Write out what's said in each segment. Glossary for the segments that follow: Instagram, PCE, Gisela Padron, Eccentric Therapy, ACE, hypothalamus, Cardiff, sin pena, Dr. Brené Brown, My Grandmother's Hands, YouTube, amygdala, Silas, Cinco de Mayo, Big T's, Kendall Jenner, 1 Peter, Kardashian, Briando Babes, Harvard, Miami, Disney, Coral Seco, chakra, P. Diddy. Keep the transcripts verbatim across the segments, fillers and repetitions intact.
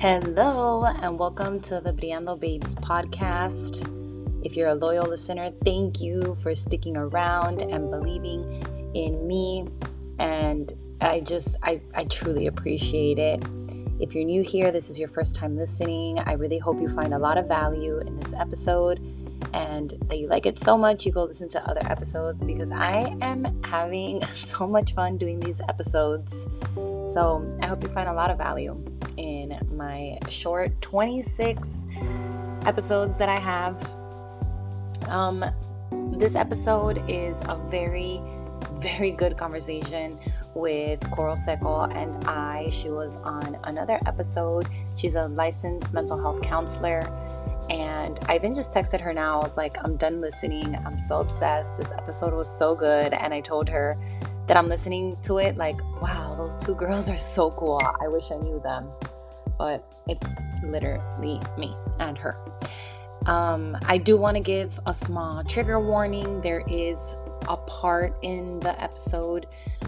Hello and welcome to the Briando Babes podcast. If you're a loyal listener, thank you for sticking around and believing in me, and I just I, I truly appreciate it. If you're new here, this is your first time listening, I really hope you find a lot of value in this episode and that you like it so much you go listen to other episodes, because I am having so much fun doing these episodes. So I hope you find a lot of value in my short twenty-six episodes that I have. Um, this episode is a very, very good conversation with Coral Seco and I. She was on another episode. She's a licensed mental health counselor. And I even just texted her now. I was like, I'm done listening. I'm so obsessed. This episode was so good. And I told her that I'm listening to it like, wow, those two girls are so cool. I wish I knew them. But it's literally me and her. Um, I do want to give a small trigger warning. There is a part in the episode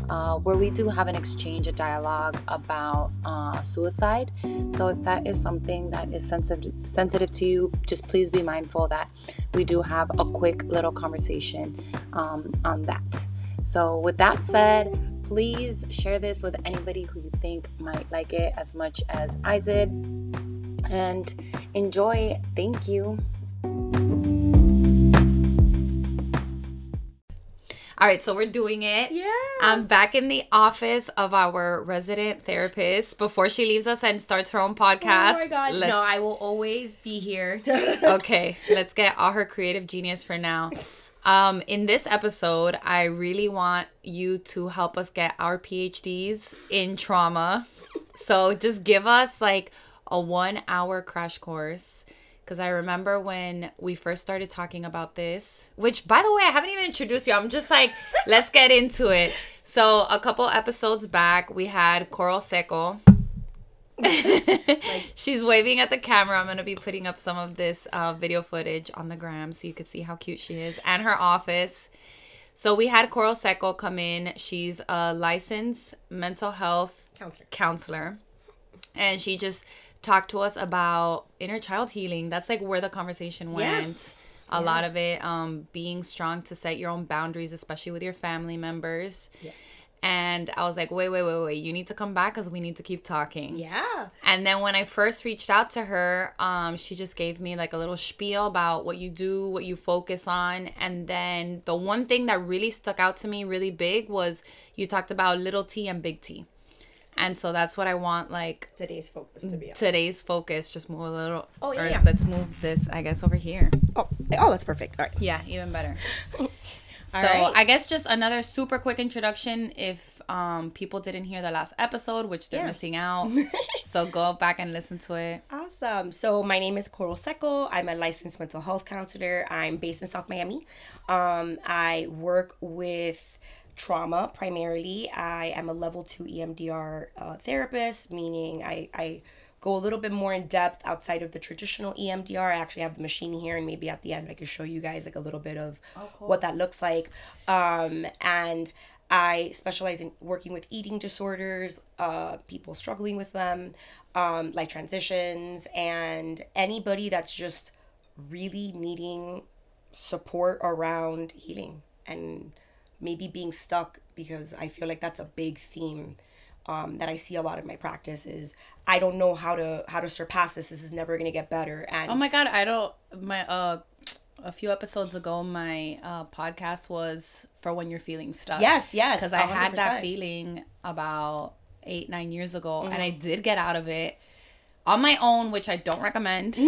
uh, where we do have an exchange, a dialogue about uh, suicide. So if that is something that is sensitive sensitive to you, just please be mindful that we do have a quick little conversation um, on that. So with that said, please share this with anybody who you think might like it as much as I did, and enjoy. Thank you. All right, so we're doing it. Yeah. I'm back in the office of our resident therapist before she leaves us and starts her own podcast. Oh, my God. Let's... No, I will always be here. Okay, let's get all her creative genius for now. Um, in this episode, I really want you to help us get our P H Ds in trauma. So just give us like a one-hour crash course. Because I remember when we first started talking about this, which, by the way, I haven't even introduced you. I'm just like, let's get into it. So a couple episodes back, we had Coral Seco. She's waving at the camera. I'm going to be putting up some of this uh, video footage on the gram so you could see how cute she is and her office. So we had Coral Seco come in. She's a licensed mental health counselor. counselor. And she just... talk to us about inner child healing. That's like where the conversation went. Yeah. A yeah. lot of it, um, being strong to set your own boundaries, especially with your family members. Yes. And I was like, wait, wait, wait, wait. You need to come back because we need to keep talking. Yeah. And then when I first reached out to her, um, she just gave me like a little spiel about what you do, what you focus on. And then the one thing that really stuck out to me really big was you talked about little T and big T. And so that's what I want, like... Today's focus to be on. Today's focus. Just move a little... Oh, yeah, or yeah. Let's move this, I guess, over here. Oh, oh, that's perfect. All right. Yeah, even better. All so right. I guess just another super quick introduction. If um, people didn't hear the last episode, which they're yeah. missing out, so go back and listen to it. Awesome. So my name is Coral Seco. I'm a licensed mental health counselor. I'm based in South Miami. Um, I work with... trauma primarily. I am a level two E M D R uh, therapist, meaning I, I go a little bit more in depth outside of the traditional E M D R. I actually have the machine here, and maybe at the end I can show you guys like a little bit of oh, cool. what that looks like. Um, and I specialize in working with eating disorders, uh, people struggling with them, um, like transitions, and anybody that's just really needing support around healing and maybe being stuck, because I feel like that's a big theme um, that I see a lot in my practice is I don't know how to how to surpass this. This is never going to get better. And oh my God, I don't, my, uh, a few episodes ago, my uh, podcast was for when you're feeling stuck. Yes, yes. Because I had that feeling about eight, nine years ago, mm-hmm. and I did get out of it on my own, which I don't recommend.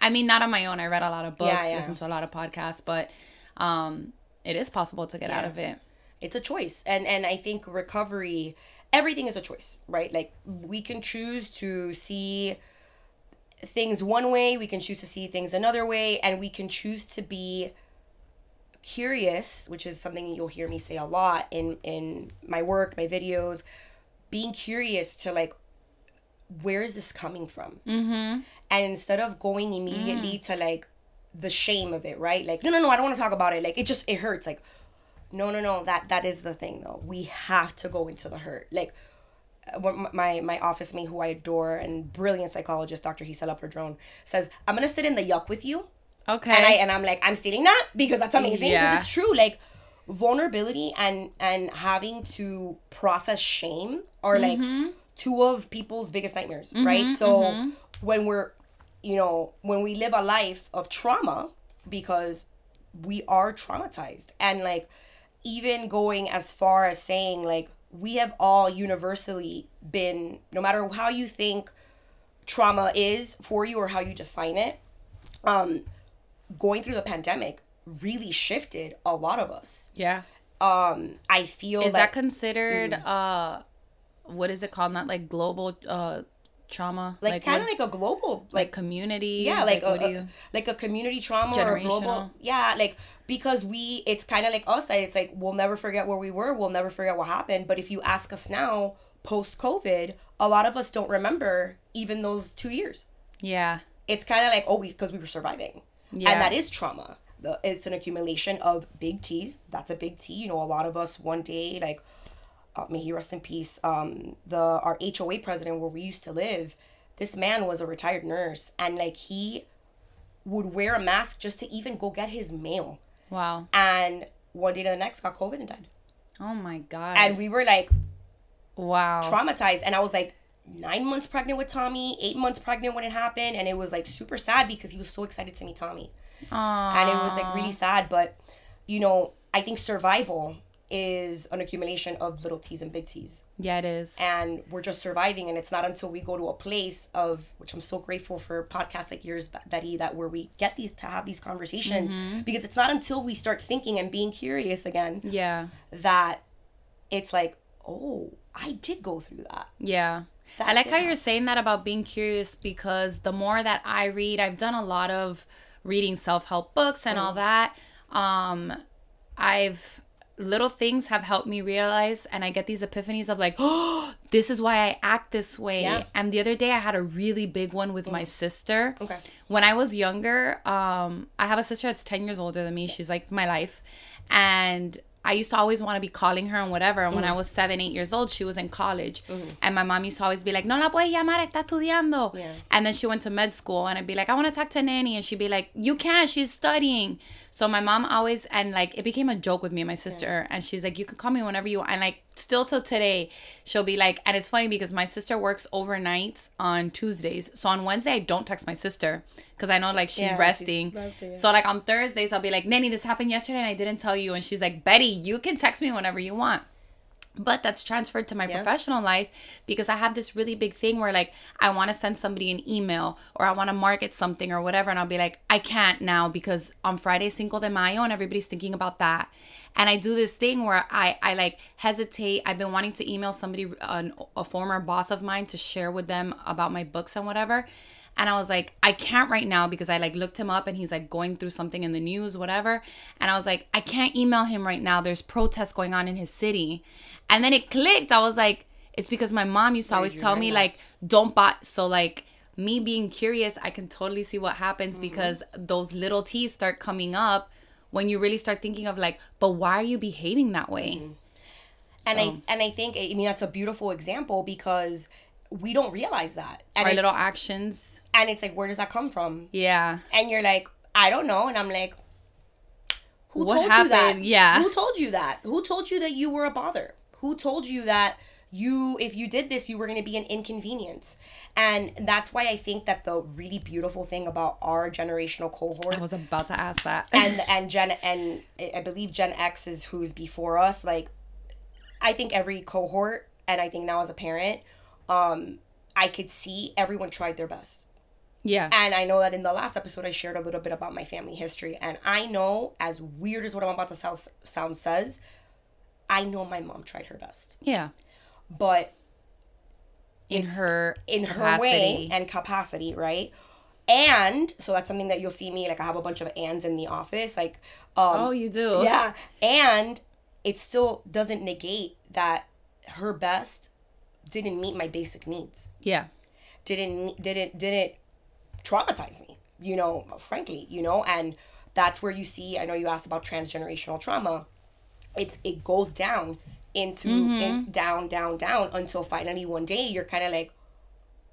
I mean, not on my own. I read a lot of books, yeah, yeah. listened to a lot of podcasts, but... Um, it is possible to get yeah. out of it. It's a choice. And and I think recovery, everything is a choice, right? Like we can choose to see things one way. We can choose to see things another way. And we can choose to be curious, which is something you'll hear me say a lot in, in my work, my videos, being curious to like, where is this coming from? Mm-hmm. And instead of going immediately mm. to like, the shame of it, right? Like, no, no, no, I don't want to talk about it. Like, it just, it hurts. Like, no, no, no, that, that is the thing though. We have to go into the hurt. Like, my my office mate, who I adore, and brilliant psychologist, Doctor Gisela Padron, says, I'm going to sit in the yuck with you. Okay. And, I, and I'm like, I'm stating that because that's amazing. Because yeah. it's true. Like, vulnerability and, and having to process shame are, like, mm-hmm. two of people's biggest nightmares, mm-hmm, right? So mm-hmm. when we're, you know, when we live a life of trauma, because we are traumatized, and, like, even going as far as saying, like, we have all universally been, no matter how you think trauma is for you or how you define it, um, going through the pandemic really shifted a lot of us. Yeah. Um, I feel like... Is that considered, mm-hmm. uh, what is it called? Not like global uh, trauma? Like, like kind of like a global... Like, like community? Yeah, like, like, a, you, a, like a community trauma or a global... Yeah, like... Because we, it's kind of like us. It's like, we'll never forget where we were. We'll never forget what happened. But if you ask us now, post-COVID, a lot of us don't remember even those two years. Yeah. It's kind of like, oh, because we, we were surviving. Yeah. And that is trauma. The, it's an accumulation of big T's. That's a big T. You know, a lot of us one day, like, uh, may he rest in peace, um, the our H O A president where we used to live, this man was a retired nurse. And, like, he would wear a mask just to even go get his mail. Wow. And one day to the next got COVID and died. Oh my God. And we were like, wow, traumatized. And I was like nine months pregnant with Tommy, eight months pregnant when it happened. And it was like super sad because he was so excited to meet Tommy. Aww. And it was like really sad. But, you know, I think survival is an accumulation of little T's and big T's. Yeah, it is. And we're just surviving. And it's not until we go to a place of, which I'm so grateful for podcasts like yours, Betty, that where we get these to have these conversations, mm-hmm. because it's not until we start thinking and being curious again, yeah, that it's like, oh, I did go through that. Yeah. That I like how happen. You're saying that about being curious, because the more that I read, I've done a lot of reading self-help books and mm-hmm. all that. Um, I've... Little things have helped me realize, and I get these epiphanies of like, oh, this is why I act this way. Yeah. And the other day I had a really big one with mm. my sister. Okay. When I was younger, um, I have a sister that's ten years older than me. She's like my life. And I used to always want to be calling her and whatever. And mm. when I was seven, eight years old, she was in college. Mm-hmm. And my mom used to always be like, no la puedes llamar, está estudiando. Yeah. And then she went to med school, and I'd be like, I want to talk to nanny. And she'd be like, you can't, she's studying. So my mom always, and like, it became a joke with me and my sister. Yeah. And she's like, you can call me whenever you want. And like, still till today, she'll be like, and it's funny because my sister works overnights on Tuesdays. So on Wednesday, I don't text my sister because I know like she's yeah, resting. She's resting yeah. So like on Thursdays, I'll be like, Nanny, this happened yesterday and I didn't tell you. And she's like, Betty, you can text me whenever you want. But that's transferred to my yeah. professional life because I have this really big thing where like I want to send somebody an email or I want to market something or whatever. And I'll be like, I can't now because on Friday, Cinco de Mayo, and everybody's thinking about that. And I do this thing where I, I like hesitate. I've been wanting to email somebody, an, a former boss of mine, to share with them about my books and whatever. And I was like, I can't right now because I like looked him up and he's like going through something in the news, whatever. And I was like, I can't email him right now. There's protests going on in his city. And then it clicked. I was like, it's because my mom used to always tell me like, don't bot. So like me being curious, I can totally see what happens mm-hmm. because those little T's start coming up when you really start thinking of like, but why are you behaving that way? Mm-hmm. So. And I and I think, I mean, that's a beautiful example because we don't realize that. And our little actions. And it's like, where does that come from? Yeah. And you're like, I don't know. And I'm like, who what told happened? You that? Yeah. Who told you that? Who told you that you were a bother? Who told you that you, if you did this, you were going to be an inconvenience? And that's why I think that the really beautiful thing about our generational cohort. I was about to ask that. and and Gen and I believe Gen X is who's before us. Like, I think every cohort, and I think now as a parent, Um, I could see everyone tried their best. Yeah. And I know that in the last episode, I shared a little bit about my family history. And I know, as weird as what I'm about to sound, sound says, I know my mom tried her best. Yeah. But in her in her way and capacity, right? And so that's something that you'll see me, like I have a bunch of ands in the office. Like, um, oh, you do? Yeah. And it still doesn't negate that her best didn't meet my basic needs. Yeah. Didn't, didn't, didn't traumatize me, you know, frankly, you know, and that's where you see, I know you asked about transgenerational trauma. It's, it goes down into mm-hmm. and down, down, down until finally one day you're kind of like,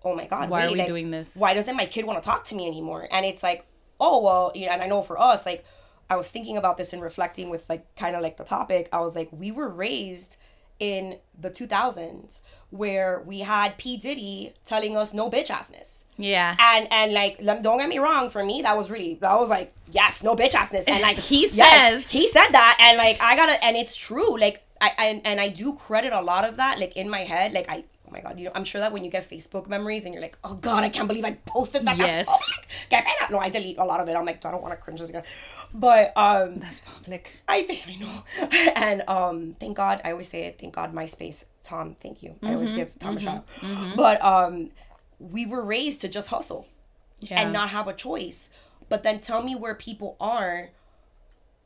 oh my God, why wait, are we like, doing this? Why doesn't my kid want to talk to me anymore? And it's like, oh, well, you know, and I know for us, like, I was thinking about this and reflecting with like kind of like the topic. I was like, we were raised in the two thousands where we had P. Diddy telling us no bitch assness. Yeah. And and like, don't get me wrong, for me, that was really, that was like, yes, no bitch assness. And like, he yes, says, he said that. And like, I gotta, and it's true. Like, I, and, and I do credit a lot of that, like in my head, like I, oh my God, you know, I'm sure that when you get Facebook memories and you're like, oh God, I can't believe I posted that. Yes. Oh, get me out. No, I delete a lot of it. I'm like, I don't want to cringe this again. But um, that's public. I think I know. And um, thank God, I always say it. Thank God, MySpace. Tom, thank you. Mm-hmm, I always give Tom mm-hmm, a shout out. Mm-hmm. But um, we were raised to just hustle yeah. and not have a choice. But then tell me where people are,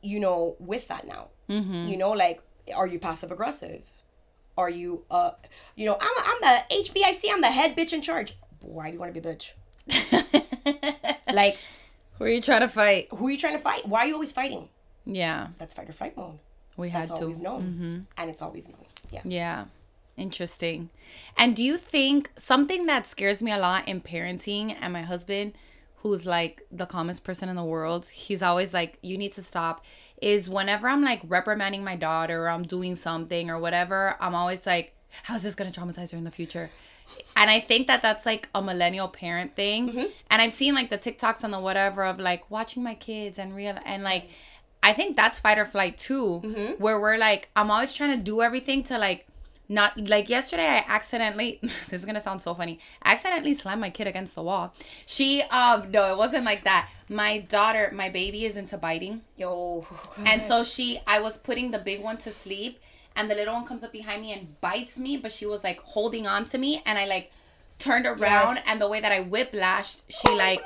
you know, with that now. Mm-hmm. You know, like, are you passive aggressive? Are you, uh, you know, I'm I'm the H B I C, I'm the head bitch in charge. Why do you want to be a bitch? Like, who are you trying to fight? Who are you trying to fight? Why are you always fighting? Yeah. That's fight or flight mode. We had to. That's all we've known. Mm-hmm. And it's all we've known. Yeah. Yeah. Interesting. And do you think something that scares me a lot in parenting, and my husband, who's like the calmest person in the world, he's always like, you need to stop, is whenever I'm like reprimanding my daughter or I'm doing something or whatever, I'm always like, how is this going to traumatize her in the future? And I think that that's like a millennial parent thing. Mm-hmm. And I've seen like the TikToks and the whatever of like watching my kids and real and like, I think that's fight or flight too, mm-hmm. where we're like, I'm always trying to do everything to like, not like yesterday I accidentally this is gonna sound so funny I accidentally slammed my kid against the wall. She um no it wasn't like that. My daughter, my baby, is into biting. Yo. And so she I was putting the big one to sleep and the little one comes up behind me and bites me, but she was like holding on to me and I like turned around yes. and the way that I whiplashed she oh, like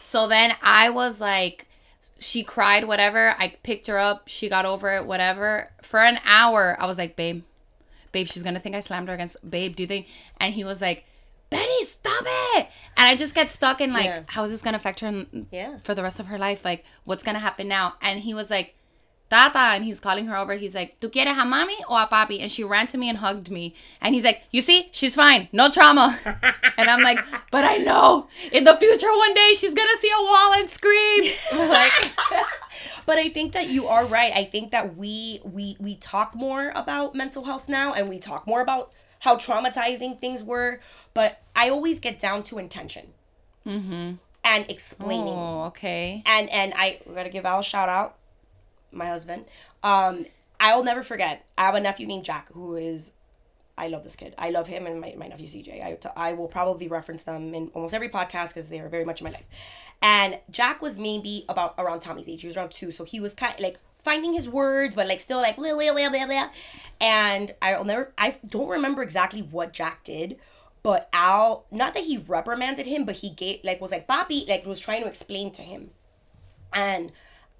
so then I was like she cried whatever. I picked her up, she got over it whatever. For an hour I was like, babe Babe, she's going to think I slammed her against... Babe, do you think... And he was like, Betty, stop it! And I just get stuck in, like, yeah. how is this going to affect her in, yeah. for the rest of her life? Like, what's going to happen now? And he was like, Tata. And he's calling her over. He's like, ¿Tú quieres a mami o a papi? And she ran to me and hugged me. And he's like, you see? She's fine. No trauma. And I'm like, but I know. In the future, one day, she's going to see a wall and scream. Like... But I think that you are right. I think that we we we talk more about mental health now and we talk more about how traumatizing things were. But I always get down to intention mm-hmm. and explaining. Oh, okay. And and I gotta give Al a shout out, my husband. Um, I will never forget. I have a nephew named Jack who is, I love this kid. I love him and my, my nephew C J. I, t- I will probably reference them in almost every podcast because they are very much in my life. And Jack was maybe about around Tommy's age. He was around two. So he was kind of like finding his words, but like still like, blah, blah, blah, blah, blah. And I'll never, I don't remember exactly what Jack did, but Al, not that he reprimanded him, but he gave, like, was like, Papi, like, was trying to explain to him. And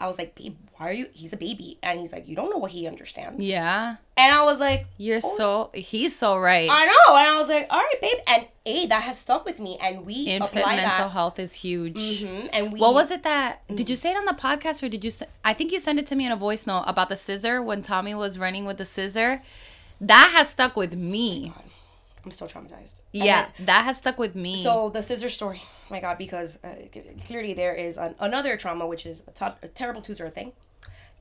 I was like, babe, why are you? He's a baby. And he's like, you don't know what he understands. Yeah. And I was like, you're oh. so, he's so right. I know. And I was like, all right, babe. And A, that has stuck with me. And we Infant apply mental that. Mental health is huge. Mm-hmm. And we. What was it that, mm-hmm. did you say it on the podcast or did you, I think you sent it to me in a voice note about the scissor when Tommy was running with the scissor. That has stuck with me. Oh, I'm still traumatized. Yeah, then, that has stuck with me. So the scissor story, oh my God, because uh, clearly there is an, another trauma, which is a, t- a terrible twos are a thing.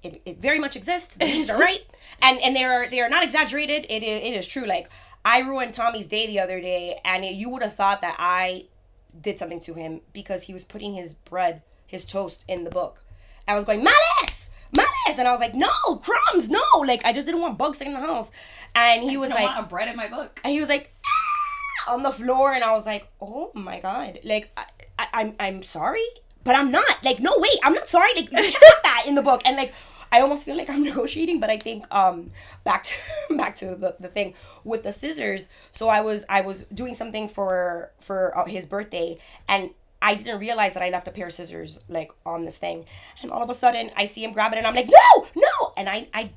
It, it very much exists. The names are right, and and they are they are not exaggerated. It is it is true. Like I ruined Tommy's day the other day, and it, you would have thought that I did something to him because he was putting his bread, his toast, in the book. I was going malice, malice, and I was like, no crumbs, no. Like I just didn't want bugs in the house, and he I was like, I want a bread in my book, and he was like. On the floor, and I was like, oh my God, like I, I, I'm I'm sorry, but I'm not, like, no wait, I'm not sorry, like you can't put that in the book. And like I almost feel like I'm negotiating, but I think um back to back to the, the thing with the scissors. So I was I was doing something for for uh, his birthday, and I didn't realize that I left a pair of scissors like on this thing, and all of a sudden I see him grab it and I'm like, no no and I I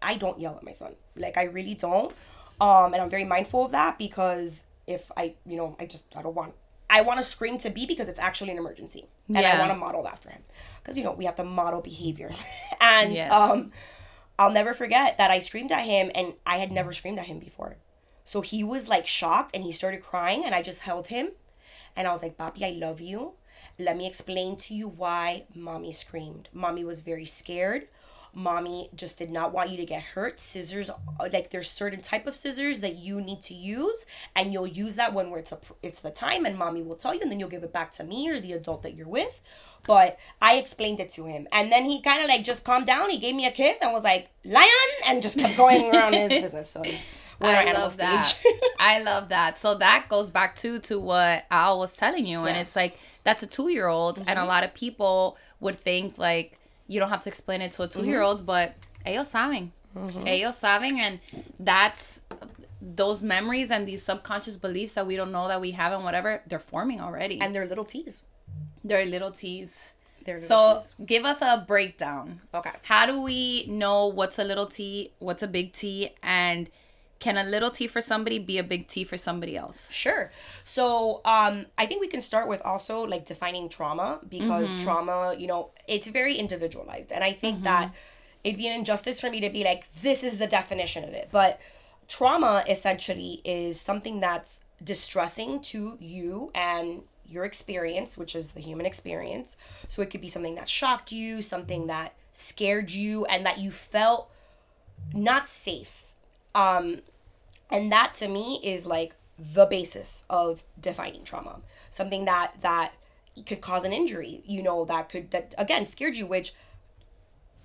I don't yell at my son, like I really don't, um and I'm very mindful of that, because if I, you know, I just, I don't want, I want to scream to B because it's actually an emergency. And yeah. I want to model that for him. Because, you know, we have to model behavior. And yes. um, I'll never forget that I screamed at him, and I had never screamed at him before. So he was like shocked, and he started crying, and I just held him. And I was like, Papi, I love you. Let me explain to you why mommy screamed. Mommy was very scared. Mommy just did not want you to get hurt. Scissors, like there's certain type of scissors that you need to use, and you'll use that when it's a, it's the time, and mommy will tell you, and then you'll give it back to me or the adult that you're with. But I explained it to him, and then he kind of like just calmed down. He gave me a kiss and was like, lion, and just kept going around his business. So we're I animal love that. Stage. I love that. So that goes back to, to what Al was telling you, yeah. and it's like, that's a two-year-old, mm-hmm. and a lot of people would think like, you don't have to explain it to a two-year-old, mm-hmm. but ellos saben. Mm-hmm. Ellos saben, and that's those memories and these subconscious beliefs that we don't know that we have and whatever, they're forming already. And they're little T's. They're little T's. They're little so T's. Give us a breakdown. Okay. How do we know what's a little T, what's a big T, and can a little T for somebody be a big T for somebody else? Sure. So um, I think we can start with also like defining trauma, because mm-hmm. trauma, you know, it's very individualized. And I think mm-hmm. that it'd be an injustice for me to be like, this is the definition of it. But trauma essentially is something that's distressing to you and your experience, which is the human experience. So it could be something that shocked you, something that scared you, and that you felt not safe. Um, And that to me is like the basis of defining trauma. Something that, that could cause an injury, you know, that could, that again, scared you, which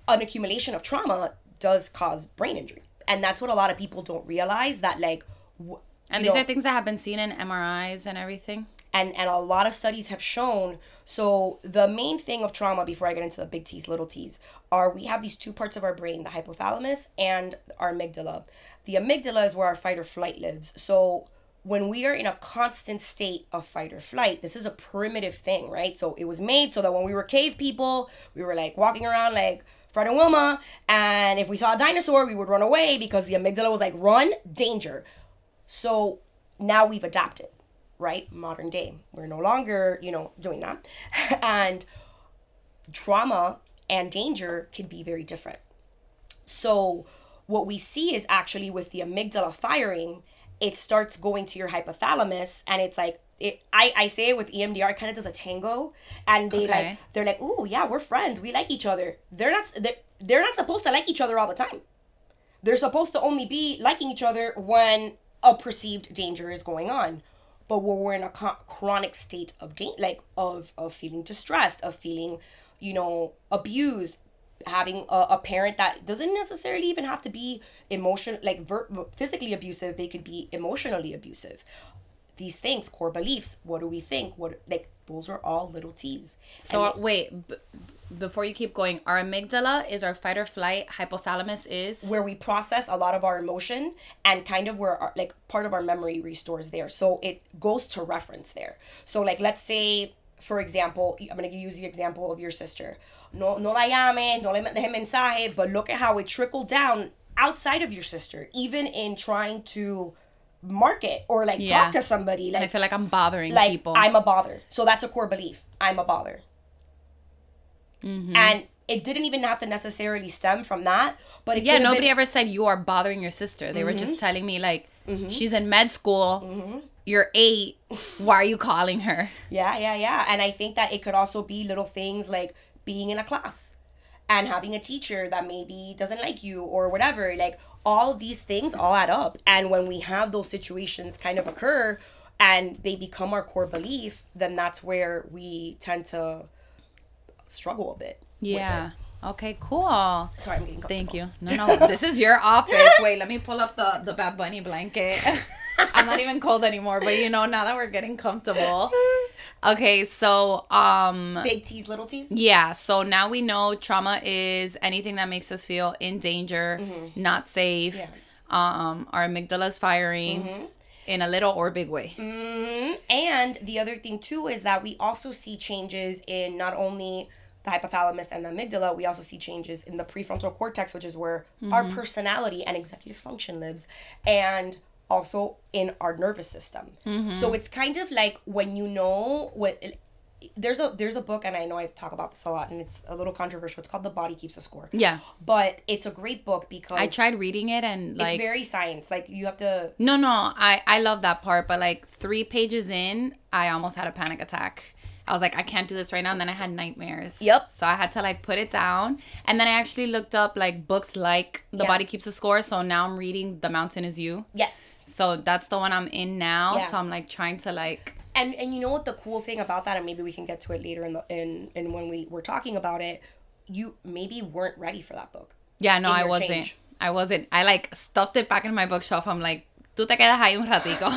an accumulation of trauma does cause brain injury. And that's what a lot of people don't realize, that like, w- and these know, are things that have been seen in M R Is and everything. And, and a lot of studies have shown. So the main thing of trauma, before I get into the big T's, little T's, are we have these two parts of our brain, the hypothalamus and our amygdala. The amygdala is where our fight or flight lives. So when we are in a constant state of fight or flight, this is a primitive thing, right? So it was made so that when we were cave people, we were like walking around like Fred and Wilma. And if we saw a dinosaur, we would run away because the amygdala was like, run, danger. So now we've adapted, right? Modern day. We're no longer, you know, doing that. And trauma and danger can be very different. So what we see is actually with the amygdala firing, it starts going to your hypothalamus, and it's like, it, I, I say it with E M D R, it kind of does a tango, and they okay. like, they're like, ooh, yeah, we're friends. We like each other. They're not, they're, they're not supposed to like each other all the time. They're supposed to only be liking each other when a perceived danger is going on. But when we're in a co- chronic state of da- like of, of feeling distressed, of feeling, you know, abused, having a, a parent that doesn't necessarily even have to be emotional, like ver- physically abusive, they could be emotionally abusive. These things, core beliefs, what do we think? What like those are all little T's. So and, uh, wait, b- before you keep going, our amygdala is our fight or flight. Hypothalamus is where we process a lot of our emotion, and kind of where our, like part of our memory restores there. So it goes to reference there. So like let's say, for example, I'm going to use the example of your sister. No, no la llame, no le deje mensaje, but look at how it trickled down outside of your sister, even in trying to market or like yeah. talk to somebody. Like, and I feel like I'm bothering like people. I'm a bother. So that's a core belief. I'm a bother. Mm-hmm. And it didn't even have to necessarily stem from that. But it yeah, nobody been... ever said you are bothering your sister. They mm-hmm. were just telling me like, mm-hmm. she's in med school. Mm-hmm. You're eight. Why are you calling her? Yeah, yeah, yeah. And I think that it could also be little things like being in a class and having a teacher that maybe doesn't like you or whatever. Like all these things all add up. And when we have those situations kind of occur and they become our core belief, then that's where we tend to struggle a bit. Yeah. Okay, cool. Sorry, I'm getting thank you. No, no. This is your office. Wait, let me pull up the, the Bad Bunny blanket. I'm not even cold anymore, but you know, now that we're getting comfortable. Okay, so um big T's, little T's? Yeah, so now we know trauma is anything that makes us feel in danger, mm-hmm. not safe. Yeah. Um our amygdala's firing mm-hmm. in a little or big way. Mm-hmm. And the other thing too is that we also see changes in not only the hypothalamus and the amygdala, we also see changes in the prefrontal cortex, which is where mm-hmm. our personality and executive function lives, and also in our nervous system. Mm-hmm. So it's kind of like when you know what there's a there's a book, and I know I talk about this a lot, and it's a little controversial. It's called The Body Keeps the Score. Yeah. But it's a great book because... I tried reading it, and like... It's very science. Like, you have to... No, no. I, I love that part, but like three pages in, I almost had a panic attack. I was like, I can't do this right now. And then I had nightmares. Yep. So I had to like put it down. And then I actually looked up like books like The yeah. Body Keeps the Score. So now I'm reading The Mountain Is You. Yes. So that's the one I'm in now. Yeah. So I'm like trying to like... And and you know what the cool thing about that, and maybe we can get to it later in the in, in when we were talking about it, you maybe weren't ready for that book. Yeah, no, I wasn't. Change. I wasn't. I like stuffed it back in my bookshelf. I'm like, tú te quedas ahí un ratico.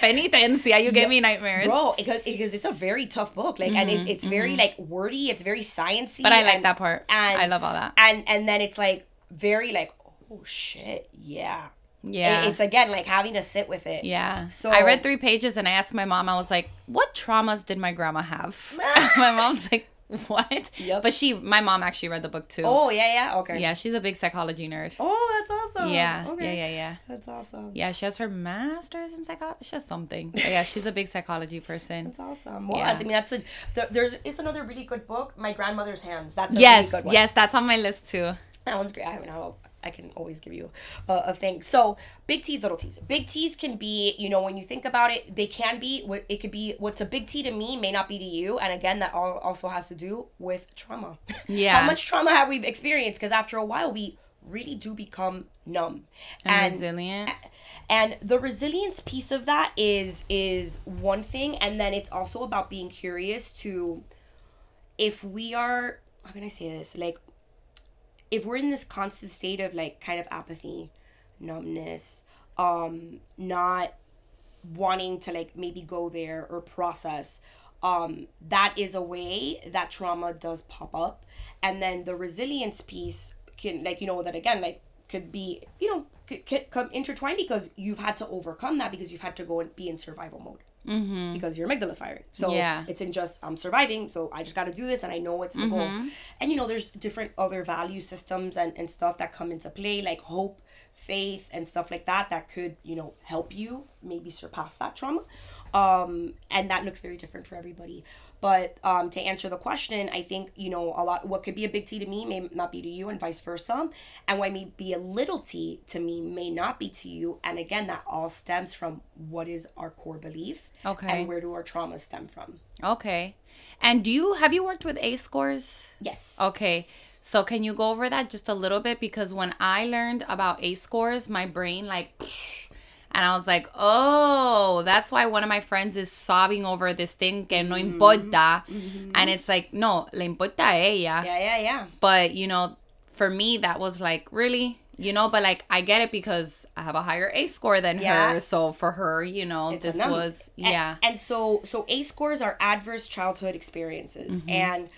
Penitencia, you gave yeah. me nightmares. Bro, because it, it's a very tough book. Like, mm-hmm, and it, it's mm-hmm. very like wordy. It's very sciencey. But I like and, that part. And I love all that. And and then it's like very like, oh shit, yeah. Yeah. It's, again, like having to sit with it. Yeah. So I read three pages and I asked my mom, I was like, what traumas did my grandma have? My mom's like, what? Yep. But she, my mom actually read the book too. Oh, yeah, yeah. Okay. Yeah, she's a big psychology nerd. Oh, that's awesome. Yeah. Okay. Yeah, yeah, yeah. That's awesome. Yeah, she has her master's in psychology. She has something. But yeah, she's a big psychology person. That's awesome. Well, yeah. I mean, that's a, there, there is another really good book, My Grandmother's Hands. That's a yes, really good one. Yes, yes, that's on my list too. That one's great. I haven't had I can always give you uh, a thing. So big T's, little T's. Big T's can be, you know, when you think about it, they can be, it could be what's a big T to me may not be to you. And again, that all also has to do with trauma. Yeah. How much trauma have we experienced? Because after a while, we really do become numb. And, and resilient. And the resilience piece of that is is one thing. And then it's also about being curious to, if we are, how can I say this? Like, if we're in this constant state of like kind of apathy, numbness, um, not wanting to like maybe go there or process, um, that is a way that trauma does pop up. And then the resilience piece can like, you know, that again, like could be, you know, could, could come intertwined because you've had to overcome that because you've had to go and be in survival mode. Mm-hmm. Because your amygdala's firing, so yeah. it's in just I'm surviving, so I just got to do this, and I know what's the mm-hmm. goal. And you know, there's different other value systems and, and stuff that come into play, like hope, faith, and stuff like that. That could, you know, help you maybe surpass that trauma. Um, and that looks very different for everybody. But um, to answer the question, I think you know a lot. What could be a big T to me may not be to you, and vice versa. And what may be a little T to me may not be to you. And again, that all stems from what is our core belief, okay, and where do our traumas stem from? Okay. And do you have you worked with A scores? Yes. Okay. So can you go over that just a little bit? Because when I learned about A scores, my brain like. Psh, and I was like, oh, that's why one of my friends is sobbing over this thing que no mm-hmm. importa. Mm-hmm. And it's like, no, le importa a ella. Yeah, yeah, yeah. But, you know, for me, that was like, really? You know, but like, I get it because I have a higher A score than yeah. her. So for her, you know, it's this was, yeah. And, and so, so A scores are adverse childhood experiences. Mm-hmm. And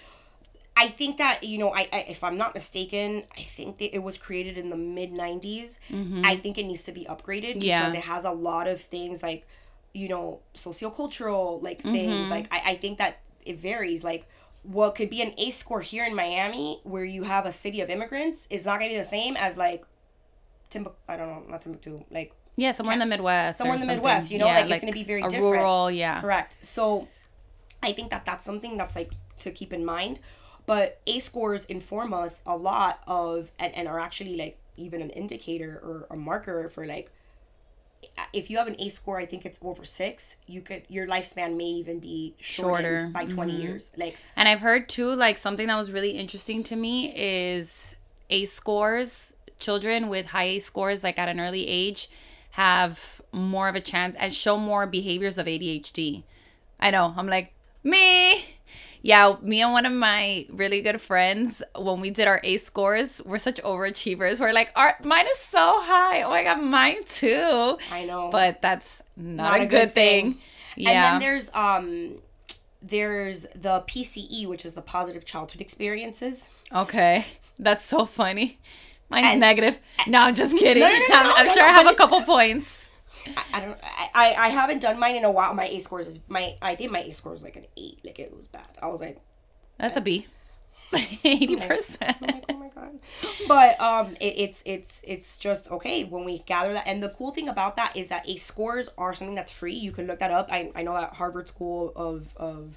I think that, you know, I, I if I'm not mistaken, I think that it was created in the mid nineties. Mm-hmm. I think it needs to be upgraded because yeah. it has a lot of things like, you know, sociocultural, like mm-hmm. things. Like, I, I think that it varies. Like, what could be an A score here in Miami where you have a city of immigrants is not going to be the same as, like, Timbuktu, I don't know, not Timbuktu, like... Yeah, somewhere yeah, in the Midwest Somewhere in the something. Midwest, you know? Yeah, like, like, it's going to be very a different. Rural, yeah. Correct. So, I think that that's something that's, like, to keep in mind. But A scores inform us a lot of, and, and are actually like even an indicator or a marker for like, if you have an A score, I think it's over six, you could, your lifespan may even be shorter by twenty mm-hmm. years. Like, and I've heard too, like something that was really interesting to me is A scores, children with high A scores, like at an early age, have more of a chance and show more behaviors of A D H D. I know, I'm like, me. Yeah, me and one of my really good friends, when we did our A scores, we're such overachievers. We're like, our, mine is so high. Oh, my God, mine too. I know. But that's not, not a, a good thing. thing. Yeah. And then there's um, there's the P C E, which is the positive childhood experiences. Okay. That's so funny. Mine's and, negative. No, I'm just kidding. No, no, no, I'm, no, I'm no, sure no, I have no. a couple points. I, I don't. I, I haven't done mine in a while. My A scores is my. I think my A score was like an eight. Like it was bad. I was like, that's yeah. a B. Eighty percent. Like, oh my God. But um, it, it's it's it's just okay when we gather that. And the cool thing about that is that A scores are something that's free. You can look that up. I I know that Harvard School of of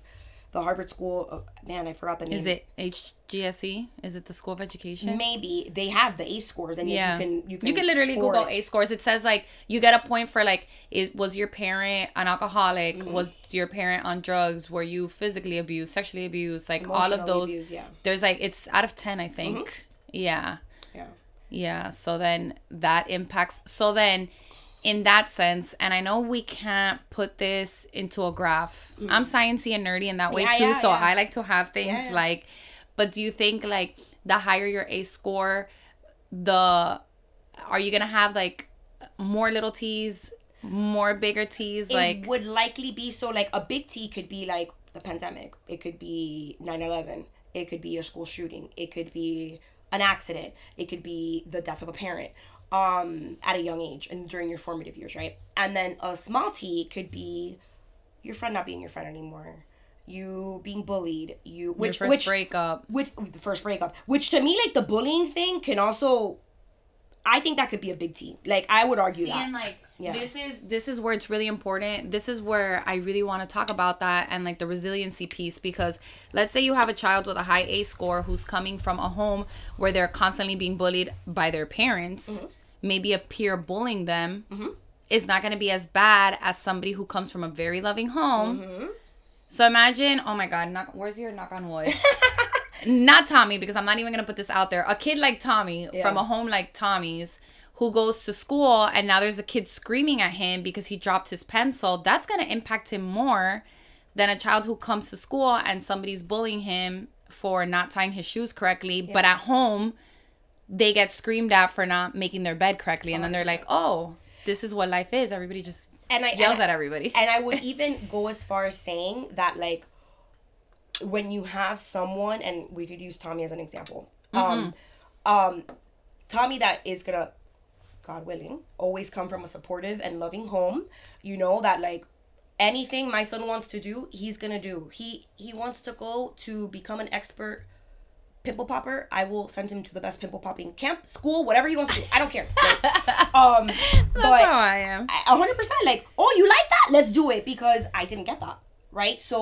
the Harvard School of, man, I forgot the name. Is it H G S E? Is it the School of Education? Maybe. They have the ACE scores, and yeah. you can you can, you can literally Google ACE scores. It says, like, you get a point for, like, is, was your parent an alcoholic? Mm-hmm. Was your parent on drugs? Were you physically abused, sexually abused? Like, all of those. Abuse, yeah. There's, like, it's out of ten, I think. Mm-hmm. Yeah. Yeah. Yeah. So then that impacts. So then... in that sense, and I know we can't put this into a graph. Mm-hmm. I'm sciencey and nerdy in that way, yeah, too, yeah, so yeah. I like to have things yeah, yeah. like, but do you think, like, the higher your A score, the, are you going to have, like, more little T's, more bigger T's? It like would likely be, so, like, a big T could be, like, the pandemic. It could be nine eleven. It could be a school shooting. It could be an accident. It could be the death of a parent. Um, at a young age and during your formative years, right? And then a small T could be your friend not being your friend anymore, you being bullied, you which your first which breakup, which the first breakup, which to me, like, the bullying thing can also, I think that could be a big T. Like, I would argue See, that. And like yeah. this is this is where it's really important. This is where I really want to talk about that and, like, the resiliency piece, because let's say you have a child with a high A score who's coming from a home where they're constantly being bullied by their parents. Mm-hmm. Maybe a peer bullying them mm-hmm. is not going to be as bad as somebody who comes from a very loving home. Mm-hmm. So imagine, oh my God, knock, where's your knock on wood? Not Tommy, because I'm not even going to put this out there. A kid like Tommy yeah. from a home like Tommy's who goes to school and now there's a kid screaming at him because he dropped his pencil. That's going to impact him more than a child who comes to school and somebody's bullying him for not tying his shoes correctly. Yeah. But at home... they get screamed at for not making their bed correctly. And then they're like, oh, this is what life is. Everybody just and I, yells and at everybody. And I would even go as far as saying that, like, when you have someone, and we could use Tommy as an example. Mm-hmm. Um, um, Tommy that is going to, God willing, always come from a supportive and loving home. You know, that, like, anything my son wants to do, he's going to do. He He wants to go to become an expert pimple popper, I will send him to the best pimple popping camp, school, whatever he wants to do. I don't care. Like, um, That's but how I am. one hundred percent. Like, oh, you like that? Let's do it, because I didn't get that, right? So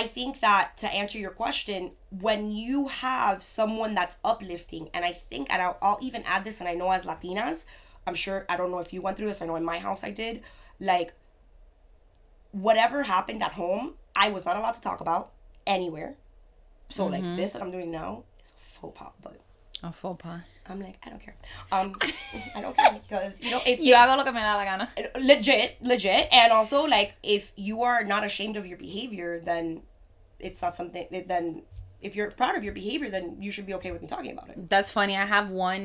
I think that, to answer your question, when you have someone that's uplifting, and I think, and I'll, I'll even add this, and I know as Latinas, I'm sure, I don't know if you went through this, I know in my house I did, like, whatever happened at home, I was not allowed to talk about anywhere. So, mm-hmm. like, this that I'm doing now is a faux pas, but... a faux pas. I'm like, I don't care. Um, I don't care, because, you know, if... you hago lo que me da la gana. Legit, legit. And also, like, if you are not ashamed of your behavior, then it's not something... then if you're proud of your behavior, then you should be okay with me talking about it. That's funny. I have one...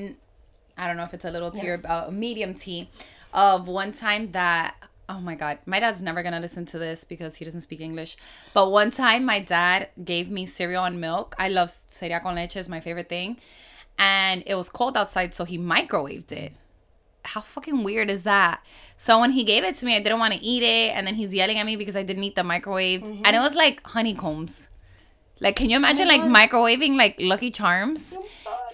I don't know if it's a little T yeah. or a uh, medium T of one time that... oh my God, my dad's never going to listen to this because he doesn't speak English. But one time my dad gave me cereal and milk. I love cereal con leche, is my favorite thing. And it was cold outside, so he microwaved it. How fucking weird is that? So when he gave it to me, I didn't want to eat it. And then he's yelling at me because I didn't eat the microwave. Mm-hmm. And it was like honeycombs. Like, can you imagine, like, microwaving, like, Lucky Charms?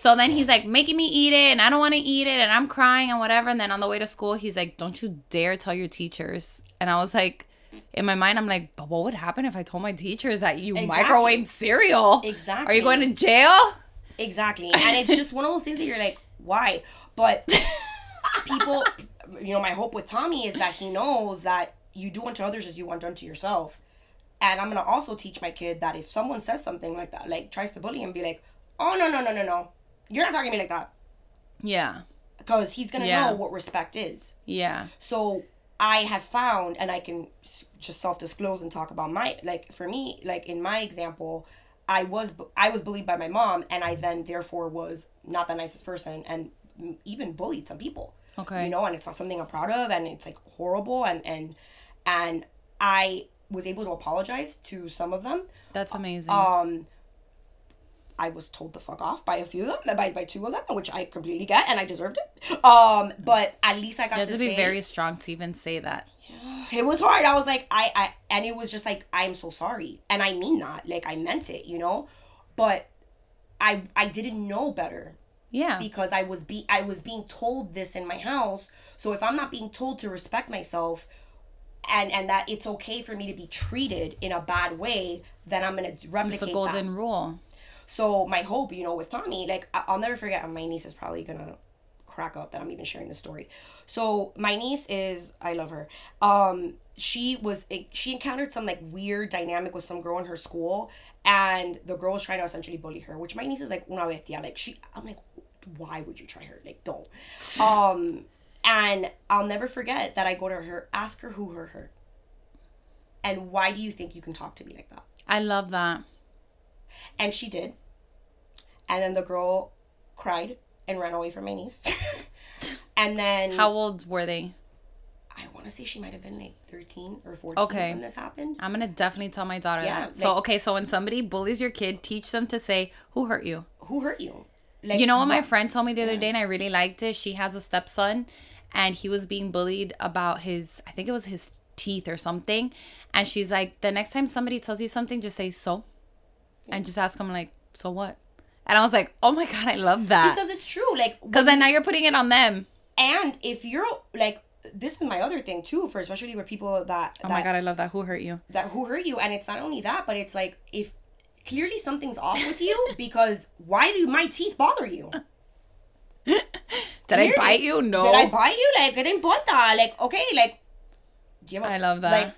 So then he's, like, making me eat it, and I don't want to eat it, and I'm crying and whatever. And then on the way to school, he's like, don't you dare tell your teachers. And I was like, in my mind, I'm like, but what would happen if I told my teachers that you exactly. microwaved cereal? Exactly. Are you going to jail? Exactly. And it's just one of those things that you're like, why? But people, you know, my hope with Tommy is that he knows that you do unto others as you want done to yourself. And I'm going to also teach my kid that if someone says something like that, like, tries to bully him, be like, oh, no, no, no, no, no. You're not talking to me like that. Yeah. Because he's going to yeah. know what respect is. Yeah. So I have found, and I can just self-disclose and talk about my, like, for me, like, in my example, I was, I was bullied by my mom, and I then, therefore, was not the nicest person and even bullied some people. Okay. You know, and it's not something I'm proud of, and it's, like, horrible, and, and, and I... was able to apologize to some of them. That's amazing. Um, I was told the fuck off by a few of them, by, by two of them, which I completely get, and I deserved it. Um, but at least I got to say... you have to be very strong to even say that. Yeah, it was hard. I was like, I, I, and it was just like, I'm so sorry. And I mean that. Like, I meant it, you know? But I, I didn't know better. Yeah. Because I was be, I was being told this in my house. So if I'm not being told to respect myself... and and that it's okay for me to be treated in a bad way, then I'm going to replicate that. It's a golden that. rule. So my hope, you know, with Tommy, like, I'll never forget, and my niece is probably going to crack up that I'm even sharing the story. So my niece is, I love her. Um, she was, she encountered some like weird dynamic with some girl in her school, and the girl was trying to essentially bully her, which my niece is like, una bestia. Like she, I'm like, why would you try her? Like, don't. Um, and I'll never forget that I go to her, ask her who her hurt. And why do you think you can talk to me like that? I love that. And she did. And then the girl cried and ran away from my niece. And then... How old were they? I want to say she might have been like thirteen or fourteen okay. when this happened. I'm going to definitely tell my daughter yeah, that. Like, so, okay, so when somebody bullies your kid, teach them to say, who hurt you? Who hurt you? Like, you know what my friend told me the other yeah. day, and I really liked it? She has a stepson, and he was being bullied about his... I think it was his teeth or something. And she's like, the next time somebody tells you something, just say, so? Yeah. And just ask them, like, so what? And I was like, oh my God, I love that. Because it's true. Like, because then now you're putting it on them. And if you're like, this is my other thing too, for especially with people that. Oh that, my God, I love that. Who hurt you? That who hurt you. And it's not only that, but it's like, if clearly something's off with you, because why do my teeth bother you? Did clearly, I bite you? No. Did I bite you? Like, it importa. Like, okay, like. Give up. I love that. Like,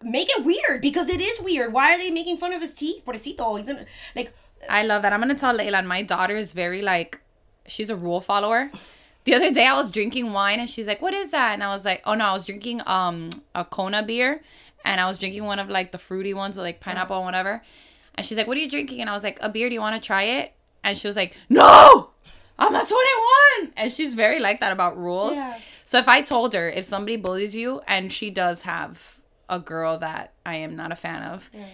make it weird, because it is weird. Why are they making fun of his teeth? Pobrecito. He's in, like. I love that. I'm going to tell Leyland, my daughter is very like, she's a rule follower. The other day I was drinking wine and she's like, what is that? And I was like, oh no, I was drinking um a Kona beer, and I was drinking one of like the fruity ones with like pineapple and whatever. And she's like, what are you drinking? And I was like, a beer, do you want to try it? And she was like, no, I'm not twenty-one. And she's very like that about rules. Yeah. So if I told her, if somebody bullies you, and she does have a girl that I am not a fan of, yeah.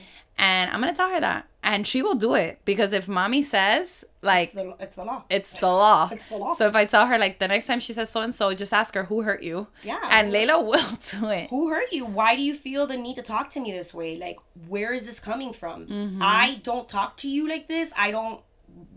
And I'm going to tell her that. And she will do it. Because if mommy says, like... It's the, it's the law. It's the law. It's the law. So if I tell her, like, the next time she says so-and-so, just ask her, who hurt you? Yeah. And Layla will do it. Who hurt you? Why do you feel the need to talk to me this way? Like, where is this coming from? Mm-hmm. I don't talk to you like this. I don't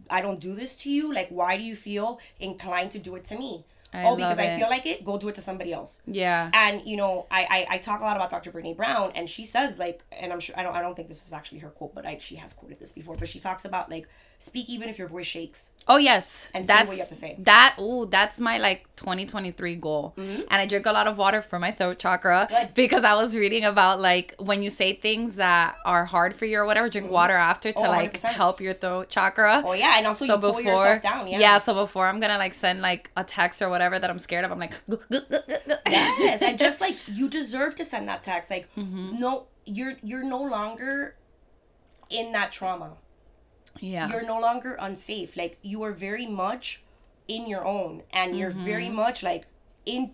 I don't do this to you. Like, why do you feel inclined to do it to me? I oh, because it. I feel like it, go do it to somebody else. Yeah. And, you know, I, I, I talk a lot about Doctor Brené Brown, and she says, like, and I'm sure, I don't I don't think this is actually her quote, but I, she has quoted this before, but she talks about, like, speak even if your voice shakes. Oh, yes. And that's, say what you have to say. That, ooh, that's my, like, twenty twenty-three goal. Mm-hmm. And I drink a lot of water for my throat chakra. Good. Because I was reading about, like, when you say things that are hard for you or whatever, drink mm-hmm. water after to, oh, like, help your throat chakra. Oh, yeah. And also so you before, pull yourself down. Yeah. Yeah, so before I'm going to, like, send, like, a text or whatever that I'm scared of, I'm like yes. And just like, you deserve to send that text, like mm-hmm. no, you're you're no longer in that trauma. Yeah, you're no longer unsafe. Like, you are very much in your own, and you're mm-hmm. very much like in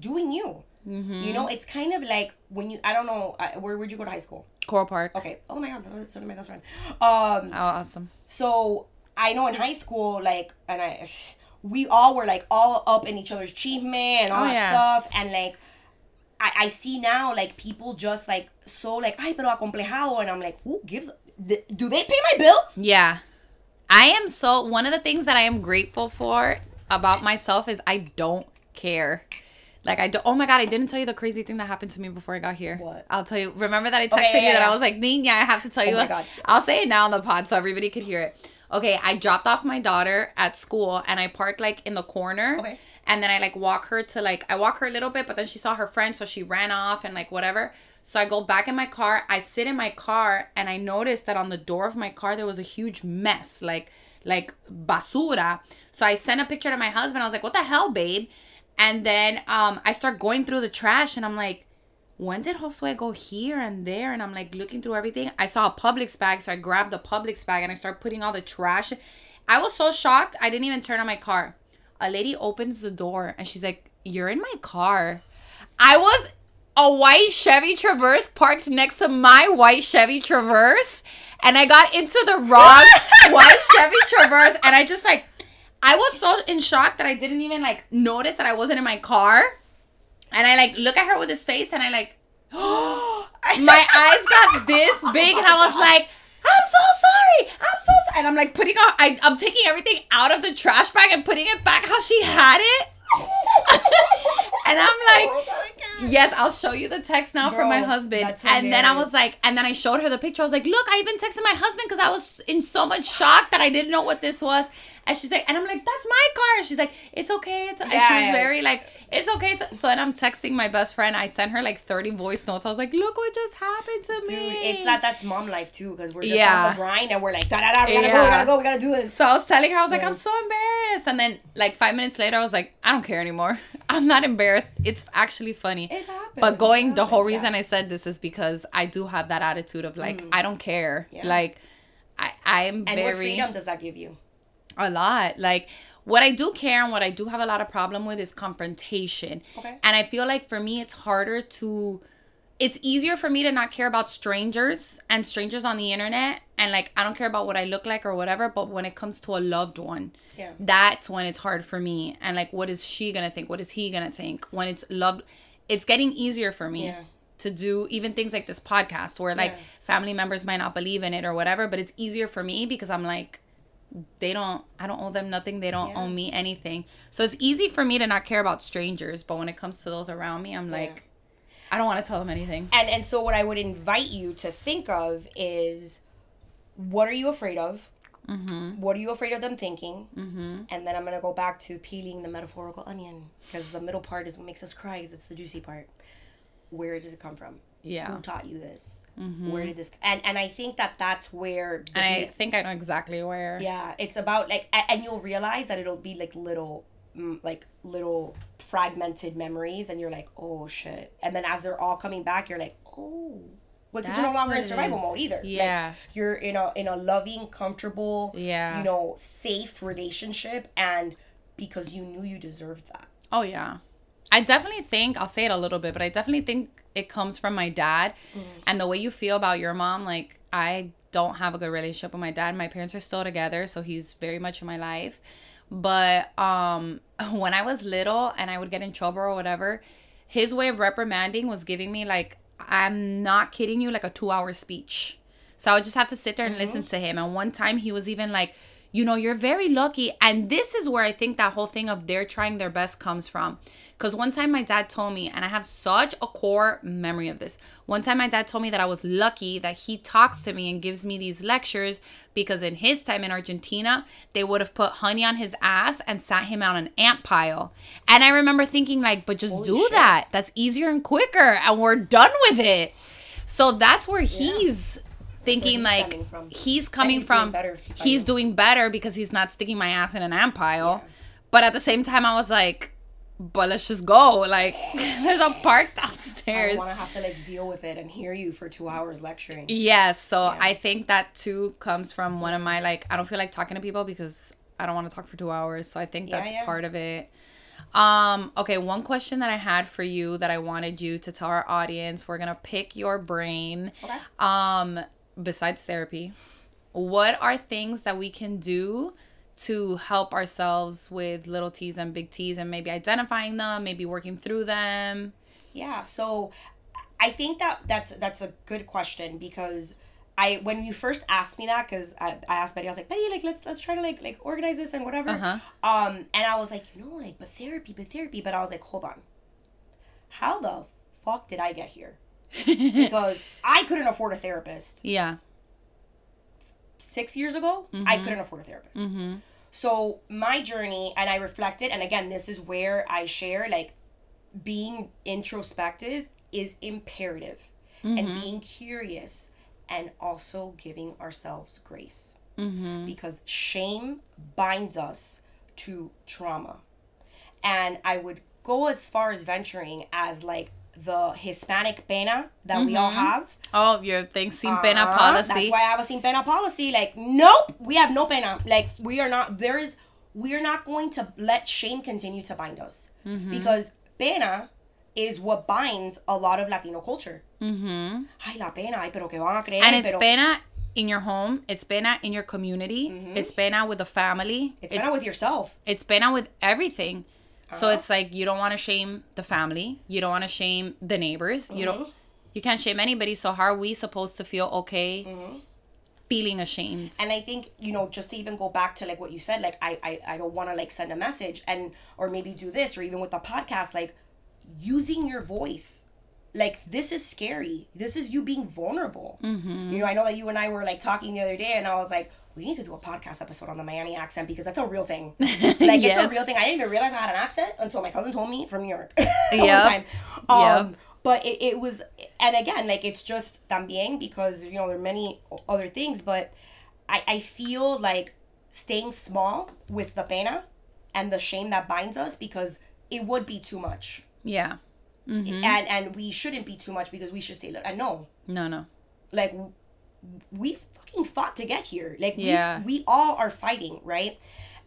doing you. Mm-hmm. You know, it's kind of like when you, I don't know, uh, where would you go to high school? Coral Park. Okay. Oh my God, so did my best friend. Um oh, awesome. So I know in high school, like, and I we all were, like, all up in each other's achievement and all oh, that yeah. stuff. And, like, I, I see now, like, people just, like, so, like, ay, pero acomplejado. And I'm like, who gives a... Th- do they pay my bills? Yeah. I am so... One of the things that I am grateful for about myself is I don't care. Like, I don't... Oh, my God, I didn't tell you the crazy thing that happened to me before I got here. What? I'll tell you. Remember that I texted okay, yeah, you yeah, that yeah. I was like, Niña, I have to tell oh you. My God. I'll say it now on the pod so everybody could hear it. Okay, I dropped off my daughter at school, and I parked, like, in the corner. Okay. And then I, like, walk her to, like, I walk her a little bit, but then she saw her friend, so she ran off and, like, whatever. So I go back in my car. I sit in my car, and I noticed that on the door of my car, there was a huge mess, like, like, basura. So I sent a picture to my husband. I was like, what the hell, babe? And then um, I start going through the trash, and I'm like, when did Josue go here and there? And I'm like looking through everything. I saw a Publix bag, so I grabbed the Publix bag and I started putting all the trash. I was so shocked, I didn't even turn on my car. A lady opens the door and she's like, you're in my car. I was a white Chevy Traverse parked next to my white Chevy Traverse, and I got into the wrong white Chevy Traverse, and I just like, I was so in shock that I didn't even like notice that I wasn't in my car. And I, like, look at her with his face, and I, like, oh, my eyes got this big, and I was like, I'm so sorry. I'm so sorry. And I'm, like, putting off, I, I'm taking everything out of the trash bag and putting it back how she had it. And I'm like, oh God, Yes, I'll show you the text now Bro, from my husband. And hilarious. Then I was like, and then I showed her the picture. I was like, look, I even texted my husband because I was in so much shock that I didn't know what this was. And she's like, and I'm like, that's my car. And she's like, it's okay. It's, yeah, and she was yeah. very like, it's okay. It's, so then I'm texting my best friend. I sent her like thirty voice notes. I was like, look what just happened to me. Dude, it's not, that's mom life too, because we're just yeah. on the grind and we're like, da da da, we gotta yeah. go, we gotta go, we gotta do this. So I was telling her, I was yeah. like, I'm so embarrassed. And then like five minutes later, I was like, I don't care anymore. I'm not embarrassed. It's actually funny. It happens. But going, happens, the whole reason yeah. I said this is because I do have that attitude of like, mm. I don't care. Yeah. Like, I, I'm and very. And what freedom does that give you? A lot. Like, what I do care and what I do have a lot of problem with is confrontation. Okay. And I feel like for me, it's harder to, it's easier for me to not care about strangers and strangers on the internet. And like, I don't care about what I look like or whatever. But when it comes to a loved one, yeah. that's when it's hard for me. And like, what is she going to think? What is he going to think? When it's loved, it's getting easier for me. Yeah. To do even things like this podcast where like yeah. family members might not believe in it or whatever. But it's easier for me because I'm like, they don't, I don't owe them nothing. They don't yeah. owe me anything. So it's easy for me to not care about strangers. But when it comes to those around me, I'm like, yeah. I don't want to tell them anything. And and so what I would invite you to think of is, what are you afraid of? Mm-hmm. What are you afraid of them thinking? Mm-hmm. And then I'm going to go back to peeling the metaphorical onion, because the middle part is what makes us cry, because it's the juicy part. Where does it come from? Yeah. Who taught you this? Mm-hmm. Where did this... And and I think that that's where... The, and I think I know exactly where. Yeah. It's about, like... And you'll realize that it'll be, like, little... Like, little fragmented memories. And you're like, oh, shit. And then as they're all coming back, you're like, oh... Because you're no longer in survival mode either. Yeah. Like, you're in a, in a loving, comfortable, yeah. you know, safe relationship. And because you knew you deserved that. Oh, yeah. I definitely think... I'll say it a little bit, but I definitely think... It comes from my dad. Mm. And the way you feel about your mom, like, I don't have a good relationship with my dad. My parents are still together, so he's very much in my life. But um, when I was little and I would get in trouble or whatever, his way of reprimanding was giving me, like, I'm not kidding you, like a two-hour speech. So I would just have to sit there and mm-hmm. listen to him. And one time he was even like, you know, you're very lucky. And this is where I think that whole thing of they're trying their best comes from. Because one time my dad told me, and I have such a core memory of this. One time my dad told me that I was lucky that he talks to me and gives me these lectures, because in his time in Argentina, they would have put honey on his ass and sat him on an ant pile. And I remember thinking like, but just Holy do shit. that. That's easier and quicker and we're done with it. So that's where yeah. he's... thinking like he's coming from, he's, coming he's, from doing he's doing better because he's not sticking my ass in an ant pile. Yeah. But at the same time, I was like, but let's just go. Like, there's a park downstairs. I don't want to have to like deal with it and hear you for two hours lecturing. Yes. Yeah, so yeah. I think that too comes from one of my like, I don't feel like talking to people because I don't want to talk for two hours. So I think that's yeah, yeah. part of it. Um, okay, one question that I had for you that I wanted you to tell our audience. We're going to pick your brain. Okay. Um... Besides therapy, what are things that we can do to help ourselves with little T's and big T's, and maybe identifying them, maybe working through them? Yeah, so I think that that's that's a good question, because I when you first asked me that, because I, I asked Betty, I was like, Betty, like let's let's try to like like organize this and whatever. Uh-huh. Um, and I was like, you know, like but therapy, but therapy, but I was like, hold on, how the fuck did I get here? Because I couldn't afford a therapist. Yeah. Six years ago, mm-hmm. I couldn't afford a therapist. Mm-hmm. So my journey, and I reflected, and again, this is where I share, like, being introspective is imperative. Mm-hmm. And being curious, and also giving ourselves grace. Mm-hmm. Because shame binds us to trauma. And I would go as far as venturing as, like, the Hispanic pena that mm-hmm. we all have. Oh, your thing, sin pena uh, policy. That's why I have a sin pena policy. Like, nope, we have no pena. Like, we are not, there is, we are not going to let shame continue to bind us. Mm-hmm. Because pena is what binds a lot of Latino culture. Mm-hmm. Ay, la pena, ay, pero que van a creer. And it's pero... pena in your home. It's pena in your community. Mm-hmm. It's pena with the family. It's, it's pena with yourself. It's pena with everything. So it's like, you don't want to shame the family. You don't want to shame the neighbors. Mm-hmm. You don't, you can't shame anybody. So how are we supposed to feel okay mm-hmm. feeling ashamed? And I think, you know, just to even go back to like what you said, like I, I, I don't want to like send a message and, or maybe do this, or even with the podcast, like using your voice. Like, this is scary. This is you being vulnerable. Mm-hmm. You know, I know that you and I were, like, talking the other day, and I was like, we need to do a podcast episode on the Miami accent, because that's a real thing. Like, yes. It's a real thing. I didn't even realize I had an accent until my cousin told me from New York. Yeah. Um, yep. But it, it was, and again, like, it's just también, because, you know, there are many other things, but I, I feel like staying small with the pena and the shame that binds us, because it would be too much. Yeah. Mm-hmm. And and we shouldn't be too much, because we should say, look, I know. No, no. Like, we fucking fought to get here. Like, yeah. we we all are fighting, right?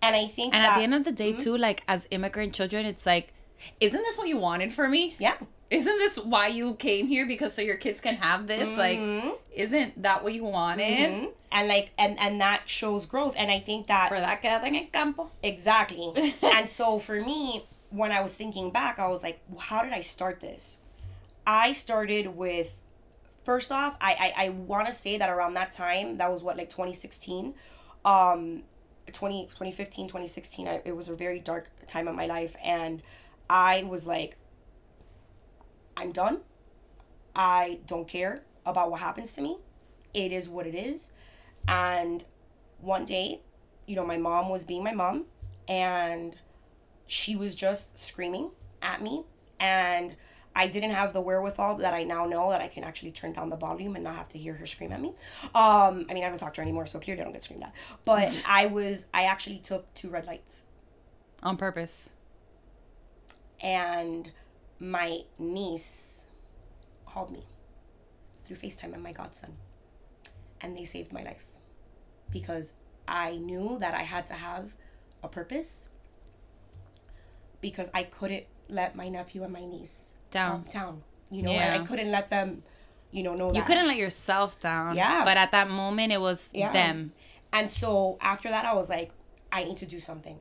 And I think And that, at the end of the day, mm-hmm. too, like, as immigrant children, it's like, isn't this what you wanted for me? Yeah. Isn't this why you came here? Because so your kids can have this? Mm-hmm. Like, isn't that what you wanted? Mm-hmm. And, like, and, and that shows growth. And I think that... For that, quédate en el campo. Exactly. And so, for me... When I was thinking back, I was like, well, how did I start this? I started with, first off, I I, I want to say that around that time, that was what, like twenty sixteen, um, twenty, twenty fifteen, twenty sixteen, I, it was a very dark time of my life. And I was like, I'm done. I don't care about what happens to me. It is what it is. And one day, you know, my mom was being my mom, and... she was just screaming at me, and I didn't have the wherewithal that I now know that I can actually turn down the volume and not have to hear her scream at me. Um, I mean, I don't talk to her anymore, so clearly I don't get screamed at. But I was, I actually took two red lights. On purpose. And my niece called me through FaceTime and my godson. And they saved my life, because I knew that I had to have a purpose, because I couldn't let my nephew and my niece down, down, you know, yeah. and I couldn't let them, you know, know that. You couldn't let yourself down. Yeah. But at that moment, it was yeah. them. And so after that, I was like, I need to do something.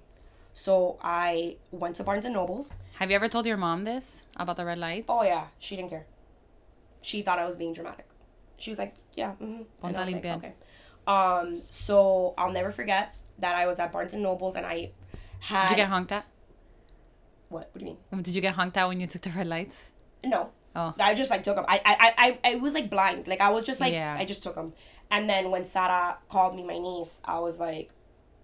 So I went to Barnes and Noble's. Have you ever told your mom this about the red lights? Oh, yeah. She didn't care. She thought I was being dramatic. She was like, yeah. Mm-hmm. And I'm like, okay. Um, so I'll never forget that I was at Barnes and Noble's, and I had... Did you get honked at? What? What do you mean? Did you get honked out when you took the red lights? No. Oh. I just, like, took them. I, I, I, I was, like, blind. Like, I was just, like, yeah. I just took them. And then when Sarah called me, my niece, I was, like,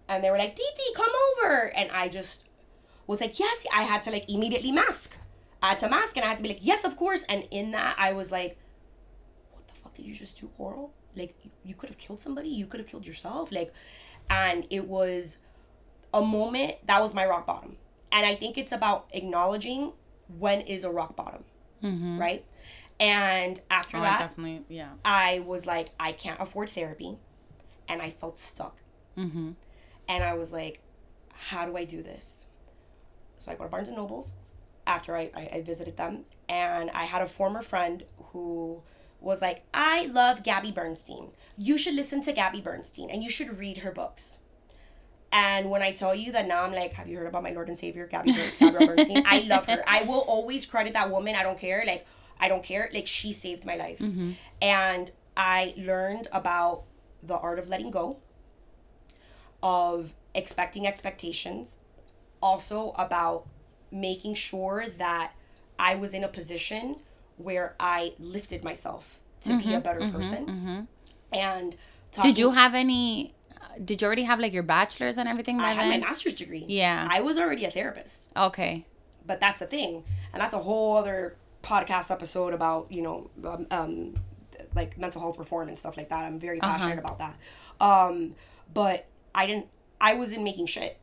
and they were, like, Titi, come over. And I just was, like, yes. I had to, like, immediately mask. I had to mask, and I had to be, like, yes, of course. And in that, I was, like, what the fuck did you just do, Coral? Like, you, you could have killed somebody. You could have killed yourself. Like, and it was a moment that was my rock bottom. And I think it's about acknowledging when is a rock bottom, mm-hmm. right? And after oh, that, I, definitely, yeah. I was like, I can't afford therapy. And I felt stuck. Mm-hmm. And I was like, how do I do this? So I go to Barnes and Noble's after I, I, I visited them. And I had a former friend who was like, I love Gabby Bernstein. You should listen to Gabby Bernstein, and you should read her books. And when I tell you that now I'm like, have you heard about my Lord and Savior, Gabby Bernstein? I love her. I will always credit that woman. I don't care. Like, I don't care. Like, she saved my life. Mm-hmm. And I learned about the art of letting go, of expecting expectations, also about making sure that I was in a position where I lifted myself to mm-hmm, be a better mm-hmm, person. Mm-hmm. And talking- Did you have any... Did you already have, like, your bachelor's and everything by I then? Had my master's degree. Yeah. I was already a therapist. Okay. But that's the thing. And that's a whole other podcast episode about, you know, um, um like, mental health reform and stuff like that. I'm very passionate uh-huh. about that. Um, but I didn't... I wasn't making shit.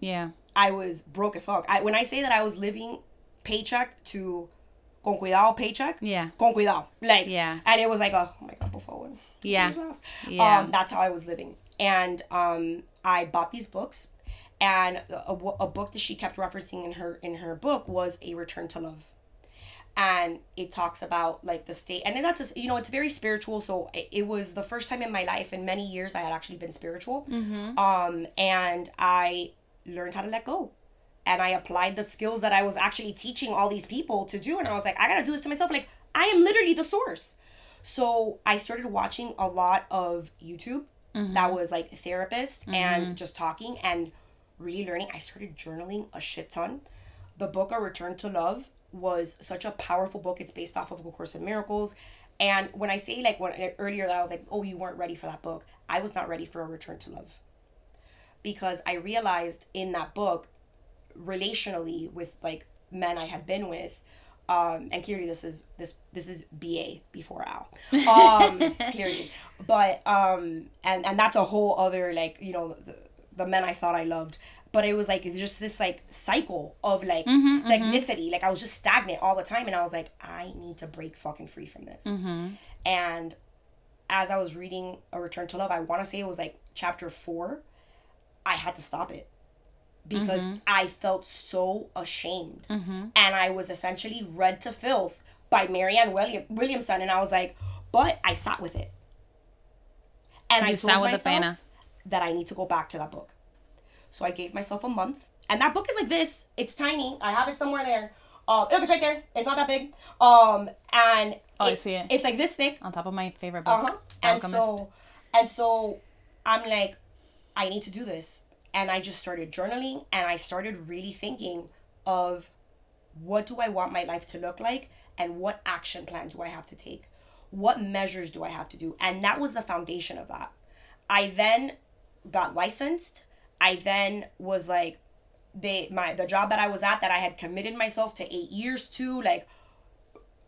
Yeah. I was broke as fuck. I, when I say that I was living paycheck to... Con cuidado paycheck. Yeah. Con cuidado. Like, yeah. And it was like, a, oh, my God, before when? Yeah. yeah. Um, that's how I was living. And um, I bought these books, and a, a book that she kept referencing in her in her book was A Return to Love, and it talks about, like, the state, and that's just, you know, it's very spiritual. So it, it was the first time in my life in many years I had actually been spiritual, mm-hmm. um, and I learned how to let go, and I applied the skills that I was actually teaching all these people to do, and I was like, I gotta do this to myself. Like, I am literally the source. So I started watching a lot of YouTube. Mm-hmm. That was, like, a therapist mm-hmm. and just talking and really learning. I started journaling a shit ton. The book, A Return to Love, was such a powerful book. It's based off of A Course in Miracles. And when I say, like, when earlier that I was like, oh, you weren't ready for that book. I was not ready for A Return to Love, because I realized in that book, relationally, with like men I had been with, um, and clearly this is this this is B A before Al, um, clearly, but um, and and that's a whole other, like, you know, the, the men I thought I loved. But it was, like, just this, like, cycle of, like, mm-hmm, stagnicity. Mm-hmm. Like, I was just stagnant all the time. And I was like, I need to break fucking free from this. Mm-hmm. And as I was reading A Return to Love, I want to say it was, like, chapter four. I had to stop it because mm-hmm. I felt so ashamed. Mm-hmm. And I was essentially read to filth by Marianne William- Williamson. And I was like, but I sat with it. And you I told myself that I need to go back to that book. So I gave myself a month. And that book is like this. It's tiny. I have it somewhere there. Um, look, it's right there. It's not that big. Um, and oh, it, I see it. It's like this thick. On top of my favorite book, uh-huh. The Alchemist. And so, and so I'm like, I need to do this. And I just started journaling. And I started really thinking of, what do I want my life to look like? And what action plan do I have to take? What measures do I have to do? And that was the foundation of that. I then got licensed. I then was like, they my the job that I was at, that I had committed myself to eight years to, like,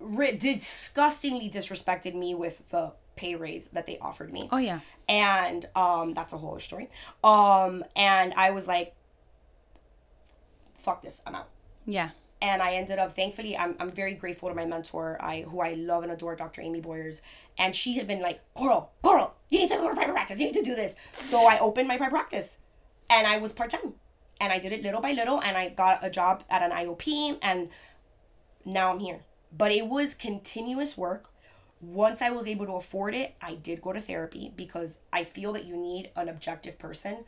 re- disgustingly disrespected me with the pay raise that they offered me. Oh, yeah. And um, that's a whole other story. Um, and I was like, fuck this, I'm out. Yeah. And I ended up, thankfully, I'm I'm very grateful to my mentor, I who I love and adore, Doctor Amy Boyers. And she had been like, Coral, Coral, you need to go to private practice. You need to do this. So I opened my private practice. And I was part-time. And I did it little by little. And I got a job at an I O P. And now I'm here. But it was continuous work. Once I was able to afford it, I did go to therapy. Because I feel that you need an objective person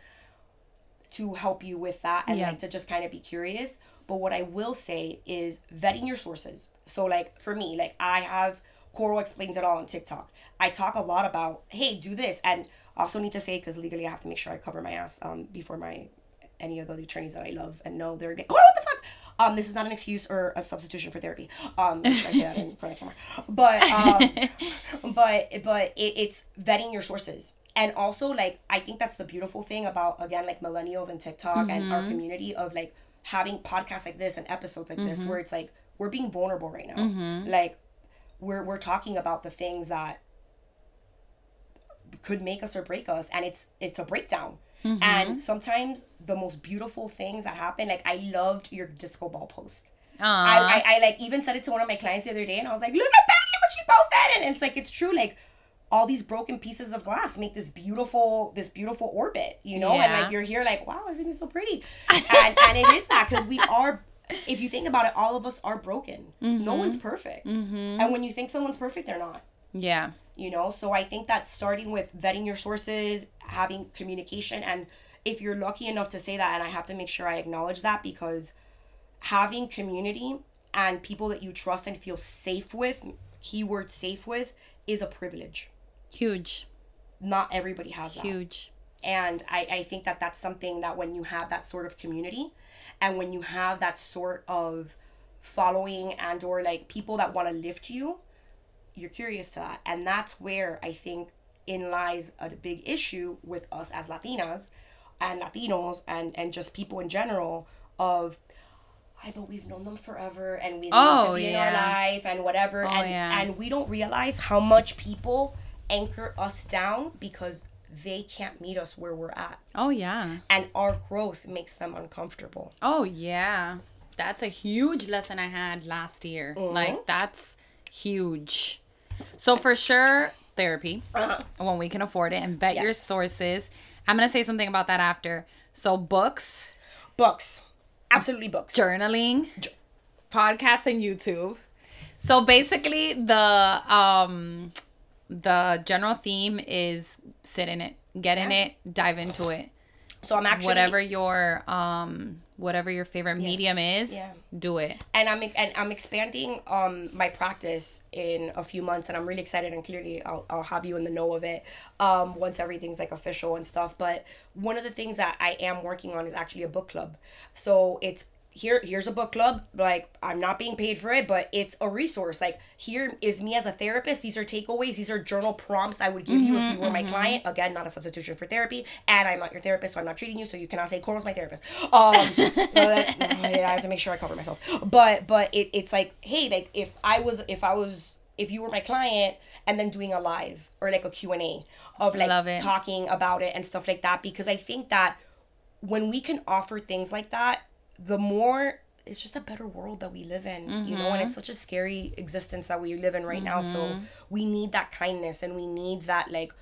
to help you with that. And yeah. like to just kind of be curious. But what I will say is vetting your sources. So, like, for me, like, I have Coral Explains It All on TikTok. I talk a lot about, hey, do this. And also need to say, because legally I have to make sure I cover my ass um before my any of the attorneys that I love and know, they're like, oh, what the fuck? Um, this is not an excuse or a substitution for therapy. Um, I say that in front of camera. But um, but but it, it's vetting your sources. And also, like, I think that's the beautiful thing about, again, like, millennials and TikTok mm-hmm. and our community of, like, having podcasts like this and episodes like mm-hmm. this, where it's like, we're being vulnerable right now. Mm-hmm. Like, we're we're talking about the things that could make us or break us, and it's it's a breakdown mm-hmm. and sometimes the most beautiful things that happen, like, I loved your disco ball post. I, I I like even said it to one of my clients the other day, and I was like, look at Patty, what she posted. And it's like, it's true, like, all these broken pieces of glass make this beautiful this beautiful orbit, you know. Yeah. And like, you're here like, wow, everything's so pretty. and, and it is that, because we are, if you think about it, all of us are broken. Mm-hmm. No one's perfect. Mm-hmm. And when you think someone's perfect, they're not. Yeah. You know, so I think that starting with vetting your sources, having communication, and if you're lucky enough to say that, and I have to make sure I acknowledge that, because having community and people that you trust and feel safe with, keyword safe with, is a privilege. Huge. Not everybody has that. Huge. And I, I think that that's something that when you have that sort of community and when you have that sort of following and or like people that want to lift you, you're curious to that. And that's where I think in lies a big issue with us as Latinas and Latinos and, and just people in general of, I but we've known them forever and we love oh, to be yeah. in our life and whatever. Oh, and, yeah. and we don't realize how much people anchor us down because they can't meet us where we're at. Oh, yeah. And our growth makes them uncomfortable. Oh, yeah. That's a huge lesson I had last year. Mm-hmm. Like, that's huge. So for sure, therapy, uh-huh. when we can afford it, and vet yes. your sources. I'm going to say something about that after. So books. Books. Absolutely books. Journaling. Jo- podcasts and YouTube. So basically the um, the general theme is sit in it. Get in yeah. it. Dive into it. So I'm actually... Whatever your... Um, whatever your favorite yeah. medium is, yeah. do it. And I'm and I'm expanding um my practice in a few months, and I'm really excited. And clearly, I'll I'll have you in the know of it um once everything's like official and stuff. But one of the things that I am working on is actually a book club. So it's here, here's a book club. Like, I'm not being paid for it, but it's a resource. Like, here is me as a therapist. These are takeaways. These are journal prompts I would give mm-hmm, you if you were mm-hmm. my client. Again, not a substitution for therapy. And I'm not your therapist, so I'm not treating you. So you cannot say Coral's my therapist. Um, that, I have to make sure I cover myself. But but it, it's like, hey, like if I was if I was if you were my client, and then doing a live or like a Q and A of like talking about it and stuff like that, because I think that when we can offer things like that, the more, it's just a better world that we live in, mm-hmm. you know, and it's such a scary existence that we live in right mm-hmm. now. So we need that kindness, and we need that, like,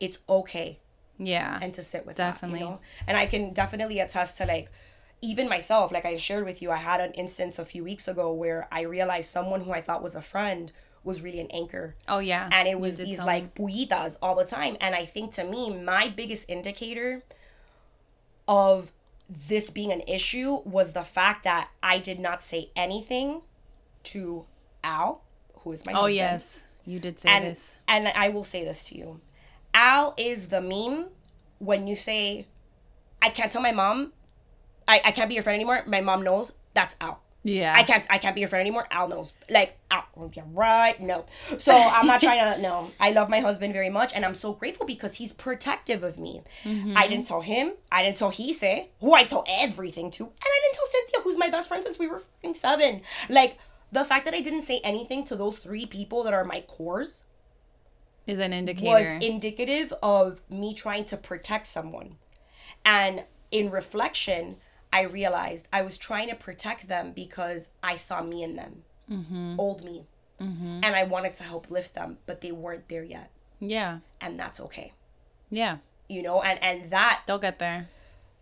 it's okay. Yeah. And to sit with definitely. That, you know? And I can definitely attest to, like, even myself, like I shared with you, I had an instance a few weeks ago where I realized someone who I thought was a friend was really an anchor. Oh, yeah. And it was these, some. like, pullitas all the time. And I think, to me, my biggest indicator of this being an issue was the fact that I did not say anything to Al, who is my husband. Oh, yes. You did say and, this. And I will say this to you. Al is the meme when you say, I can't tell my mom, I, I can't be your friend anymore. My mom knows. That's Al. Yeah. I can't I can't be your friend anymore. Al knows. Like, Al. Yeah, right. No. So I'm not trying to, no. I love my husband very much, and I'm so grateful because he's protective of me. Mm-hmm. I didn't tell him. I didn't tell Hise, who I tell everything to. And I didn't tell Cynthia, who's my best friend since we were fucking seven. Like, the fact that I didn't say anything to those three people that are my cores is an indicator. Was indicative of me trying to protect someone. And in reflection, I realized I was trying to protect them because I saw me in them, mm-hmm. old me, mm-hmm. and I wanted to help lift them, but they weren't there yet. Yeah. And that's okay. Yeah. You know, and, and that... They'll get there.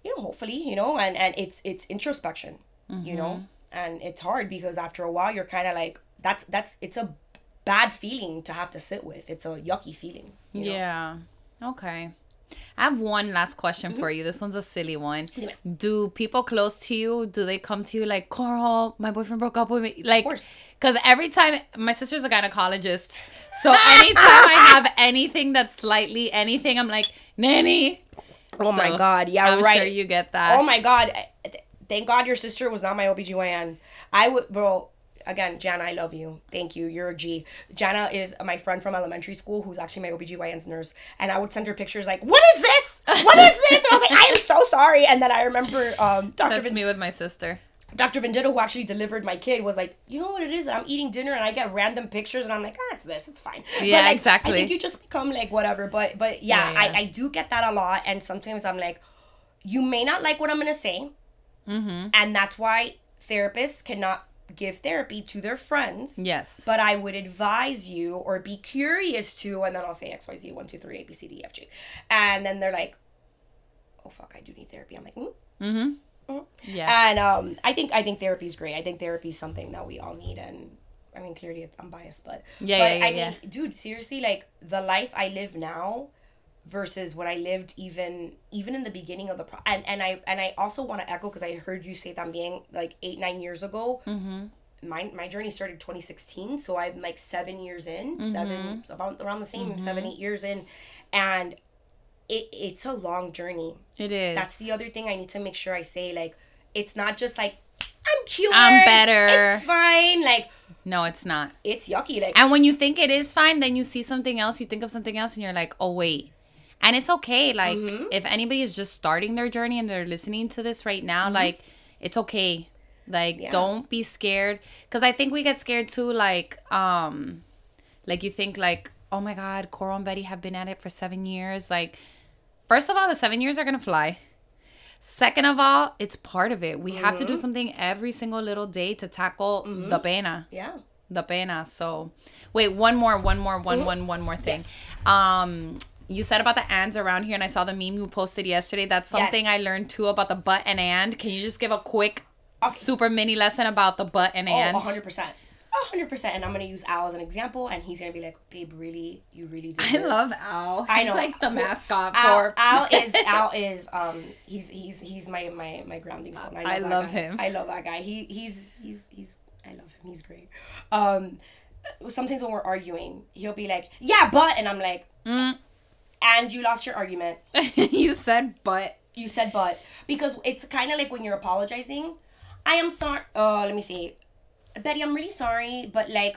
You know, hopefully, you know, and, and it's it's introspection, mm-hmm. you know, and it's hard because after a while you're kind of like, that's, that's, it's a bad feeling to have to sit with. It's a yucky feeling. You know? Yeah. Okay. I have one last question mm-hmm. for you. This one's a silly one. Yeah. Do people close to you, do they come to you like, Coral, my boyfriend broke up with me? Like, because every time, my sister's a gynecologist, so anytime I have anything that's slightly anything, I'm like, nanny. Oh, so my God. Yeah, I'm right. I'm sure you get that. Oh, my God. Thank God your sister was not my O B G Y N. I would, bro. Again, Jana, I love you. Thank you. You're a G. Jana is my friend from elementary school who's actually my O B G Y N's nurse. And I would send her pictures like, what is this? What is this? And I was like, I am so sorry. And then I remember um, Doctor That's Vin- me with my sister. Doctor Venditto, who actually delivered my kid, was like, you know what it is? I'm eating dinner and I get random pictures and I'm like, ah, it's this. It's fine. Yeah, but, like, exactly. I think you just become like whatever. But but yeah, yeah, yeah. I, I do get that a lot. And sometimes I'm like, you may not like what I'm going to say. Mm-hmm. And that's why therapists cannot give therapy to their friends. Yes. But I would advise you or be curious to, and then I'll say X Y Z, one two three, A, B, C, D, F, G. And then they're like, oh, fuck, I do need therapy. I'm like, mm? Mm-hmm. Mm-hmm. Yeah. And um, I think I think therapy is great. I think therapy is something that we all need. And I mean, clearly I'm biased, but. Yeah, but yeah, yeah, I mean, yeah. Dude, seriously, like the life I live now versus what I lived even even in the beginning of the pro- and and I and I also want to echo, because I heard you say también like eight nine years ago. Mm-hmm. My my journey started twenty sixteen, so I'm like seven years in, mm-hmm. seven about around the same mm-hmm. seven eight years in, and it it's a long journey. It is. That's the other thing I need to make sure I say. Like, it's not just like, I'm cured. I'm better. It's fine. Like, no, it's not. It's yucky. Like, and when you think it is fine, then you see something else. You think of something else, and you're like, oh wait. And it's okay, like, mm-hmm. if anybody is just starting their journey and they're listening to this right now, mm-hmm. like, it's okay. Like, yeah. Don't be scared. Because I think we get scared, too, like, um, like, you think, like, oh, my God, Coral and Betty have been at it for seven years. Like, first of all, the seven years are going to fly. Second of all, it's part of it. We mm-hmm. have to do something every single little day to tackle mm-hmm. the pena. Yeah. The pena. So, wait, one more, one more, one, mm-hmm. one, one more thing. Yes. Um... You said about the ands around here, and I saw the meme you posted yesterday. That's something yes. I learned, too, about the but and and. Can you just give a quick, okay. super mini lesson about the but and oh, and? one hundred percent. one hundred percent. And I'm going to use Al as an example, and he's going to be like, babe, really? You really do I this? love Al. I he's know. like the mascot Al, for... Al is, Al is, um, he's, he's, he's my, my, my grounding stone. I love, I love him. I love that guy. He, he's, he's, he's, I love him. He's great. Um, sometimes when we're arguing, he'll be like, yeah, but, and I'm like, mm. And you lost your argument. You said but. You said but. Because it's kind of like when you're apologizing. I am sorry. Oh, let me see. Betty, I'm really sorry, but like,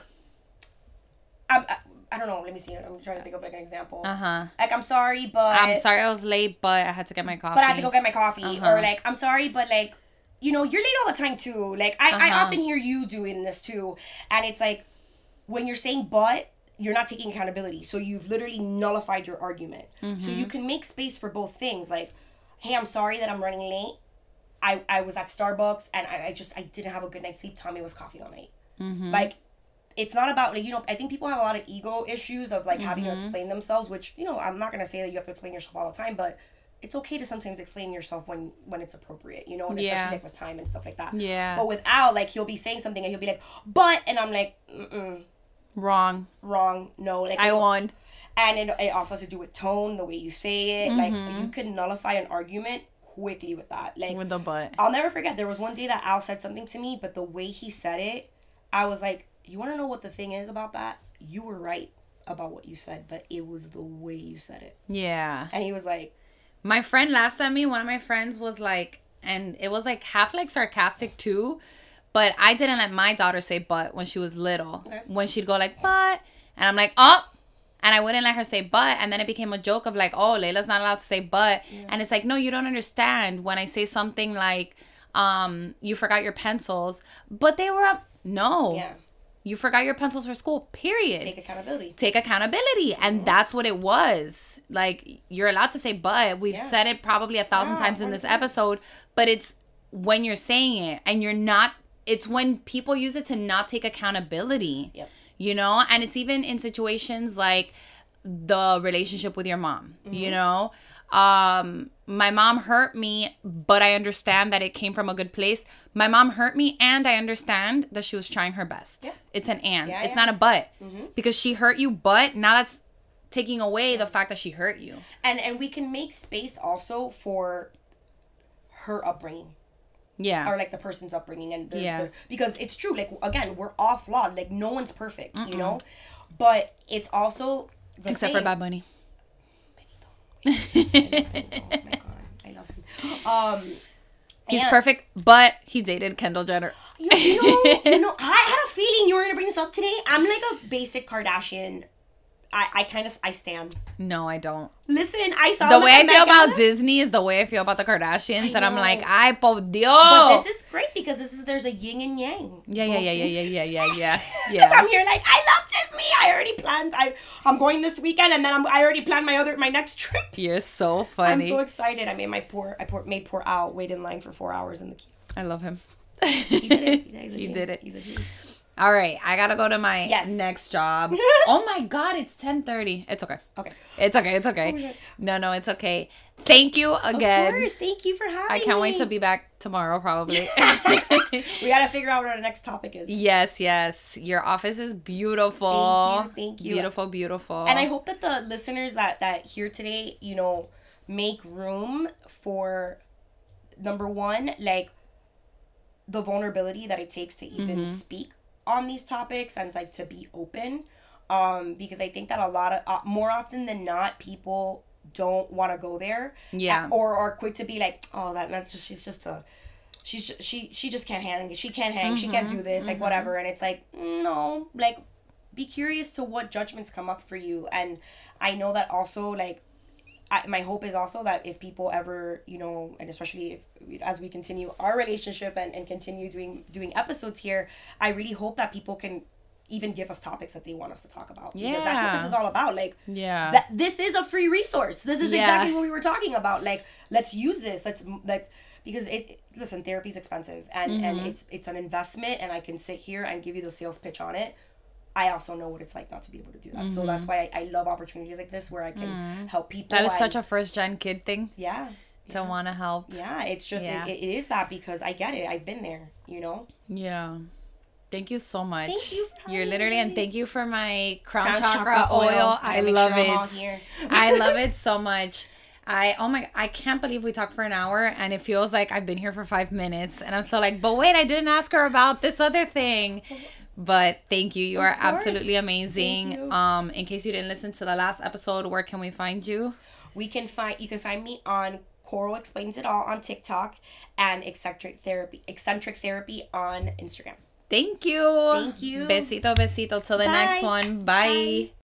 I'm, I, I don't know. Let me see. I'm trying to think of like an example. Uh-huh. Like, I'm sorry, but... I'm sorry I was late, but I had to get my coffee. But I had to go get my coffee. Uh-huh. Or like, I'm sorry, but like, you know, you're late all the time too. Like, I, uh-huh. I often hear you doing this too. And it's like, when you're saying but, you're not taking accountability. So you've literally nullified your argument. Mm-hmm. So you can make space for both things. Like, hey, I'm sorry that I'm running late. I, I was at Starbucks and I, I just, I didn't have a good night's sleep. Tommy was coughing all night. Mm-hmm. Like, it's not about, like, you know, I think people have a lot of ego issues of, like, mm-hmm. having to explain themselves, which, you know, I'm not going to say that you have to explain yourself all the time, but it's okay to sometimes explain yourself when, when it's appropriate, you know, and yeah. especially, like, with time and stuff like that. Yeah. But with Al, like, he'll be saying something and he'll be like, but, and I'm like, mm-mm. Wrong. Wrong. No. Like I won. And it, it also has to do with tone, the way you say it. Mm-hmm. Like, you can nullify an argument quickly with that. Like, with the butt. I'll never forget. There was one day that Al said something to me, but the way he said it, I was like, you want to know what the thing is about that? You were right about what you said, but it was the way you said it. Yeah. And he was like... My friend laughs at me. One of my friends was like... And it was like half like sarcastic too. But I didn't let my daughter say but when she was little. Okay. When she'd go like, but. And I'm like, oh. And I wouldn't let her say but. And then it became a joke of like, oh, Leila's not allowed to say but. Yeah. And it's like, no, you don't understand. When I say something like, um, you forgot your pencils. But they were up. No. Yeah. You forgot your pencils for school, period. Take accountability. Take accountability. And mm-hmm. that's what it was. Like, you're allowed to say but. We've yeah. said it probably a thousand yeah, times in this episode. But it's when you're saying it and you're not, it's when people use it to not take accountability, yep. you know? And it's even in situations like the relationship with your mom, mm-hmm. you know? Um, my mom hurt me, but I understand that it came from a good place. My mom hurt me, and I understand that she was trying her best. Yeah. It's an and. Yeah, it's yeah. not a but. Mm-hmm. Because she hurt you, but now that's taking away yeah. the fact that she hurt you. And and we can make space also for her upbringing. Yeah. Or, like, the person's upbringing. and the, yeah. the, Because it's true. Like, again, we're all flawed. Like, no one's perfect, Mm-mm. you know? But it's also the Except same. for Bad Bunny. Oh my God, I love him. Um, He's and, perfect, but he dated Kendall Jenner. You, you know, you know, I had a feeling you were gonna bring this up today. I'm like a basic Kardashian. I, I kind of I stan. No, I don't. Listen, I saw the way I feel about Disney is the way I feel about the Kardashians, and I'm like, ay por Dios. But this is great because this is there's a yin and yang. Yeah, yeah, yeah, yeah, yeah, yeah, yeah, yeah. I'm here like I love Disney. I already planned. I I'm going this weekend, and then I'm, I already planned my other my next trip. You're so funny. I'm so excited. I made my poor I poor, made poor Al wait in line for four hours in the queue. I love him. He did it. He's a genius. He did it. He's a genius. All right, I gotta go to my yes. next job. Oh my God, it's ten thirty. It's okay. Okay. It's okay. It's okay. Oh no, no, it's okay. Thank you again. Of course, thank you for having me. I can't me. wait to be back tomorrow, probably. We gotta figure out what our next topic is. Yes, yes. Your office is beautiful. Thank you. Thank you. Beautiful, beautiful. And I hope that the listeners that that hear today, you know, make room for number one, like the vulnerability that it takes to even mm-hmm. speak on these topics and like to be open, um because I think that a lot of uh, more often than not people don't want to go there, yeah, or are quick to be like, oh, that that's just she's just a she's just, she she just can't hang she can't hang mm-hmm. she can't do this, mm-hmm. like whatever. And it's like, no, like be curious to what judgments come up for you. And I know that also, like, I, my hope is also that if people ever, you know, and especially if, as we continue our relationship and, and continue doing doing episodes here, I really hope that people can even give us topics that they want us to talk about. Yeah. Because that's what this is all about. Like, yeah. that this is a free resource. This is yeah. exactly what we were talking about. Like, let's use this. Let's, let's because it, listen, therapy is expensive and, mm-hmm. and it's it's an investment, and I can sit here and give you the sales pitch on it. I also know what it's like not to be able to do that. Mm-hmm. So that's why I, I love opportunities like this where I can mm. help people. That is and, such a first-gen kid thing. Yeah. To yeah. want to help. Yeah. It's just, yeah. It, it is that because I get it. I've been there, you know? Yeah. Thank you so much. Thank you for You're literally, me. and thank you for my crown, crown chakra, chakra oil. oil. I, I love sure it. I love it so much. I oh my I can't believe we talked for an hour and it feels like I've been here for five minutes and I'm still like, but wait, I didn't ask her about this other thing. But thank you. You of are course. absolutely amazing. Um in case you didn't listen to the last episode, where can we find you? We can find you can find me on Coral Explains It All on TikTok, and Eccentric Therapy, Eccentric Therapy on Instagram. Thank you. Thank you. Besito, besito. Till the Bye. next one. Bye. Bye.